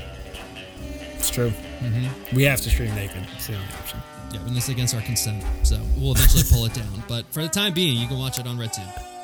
It's true. Mm-hmm. We have to stream naked. It's the only option. Yeah, and it's against our consent, so we'll eventually pull it down. But for the time being, you can watch it on RedTube.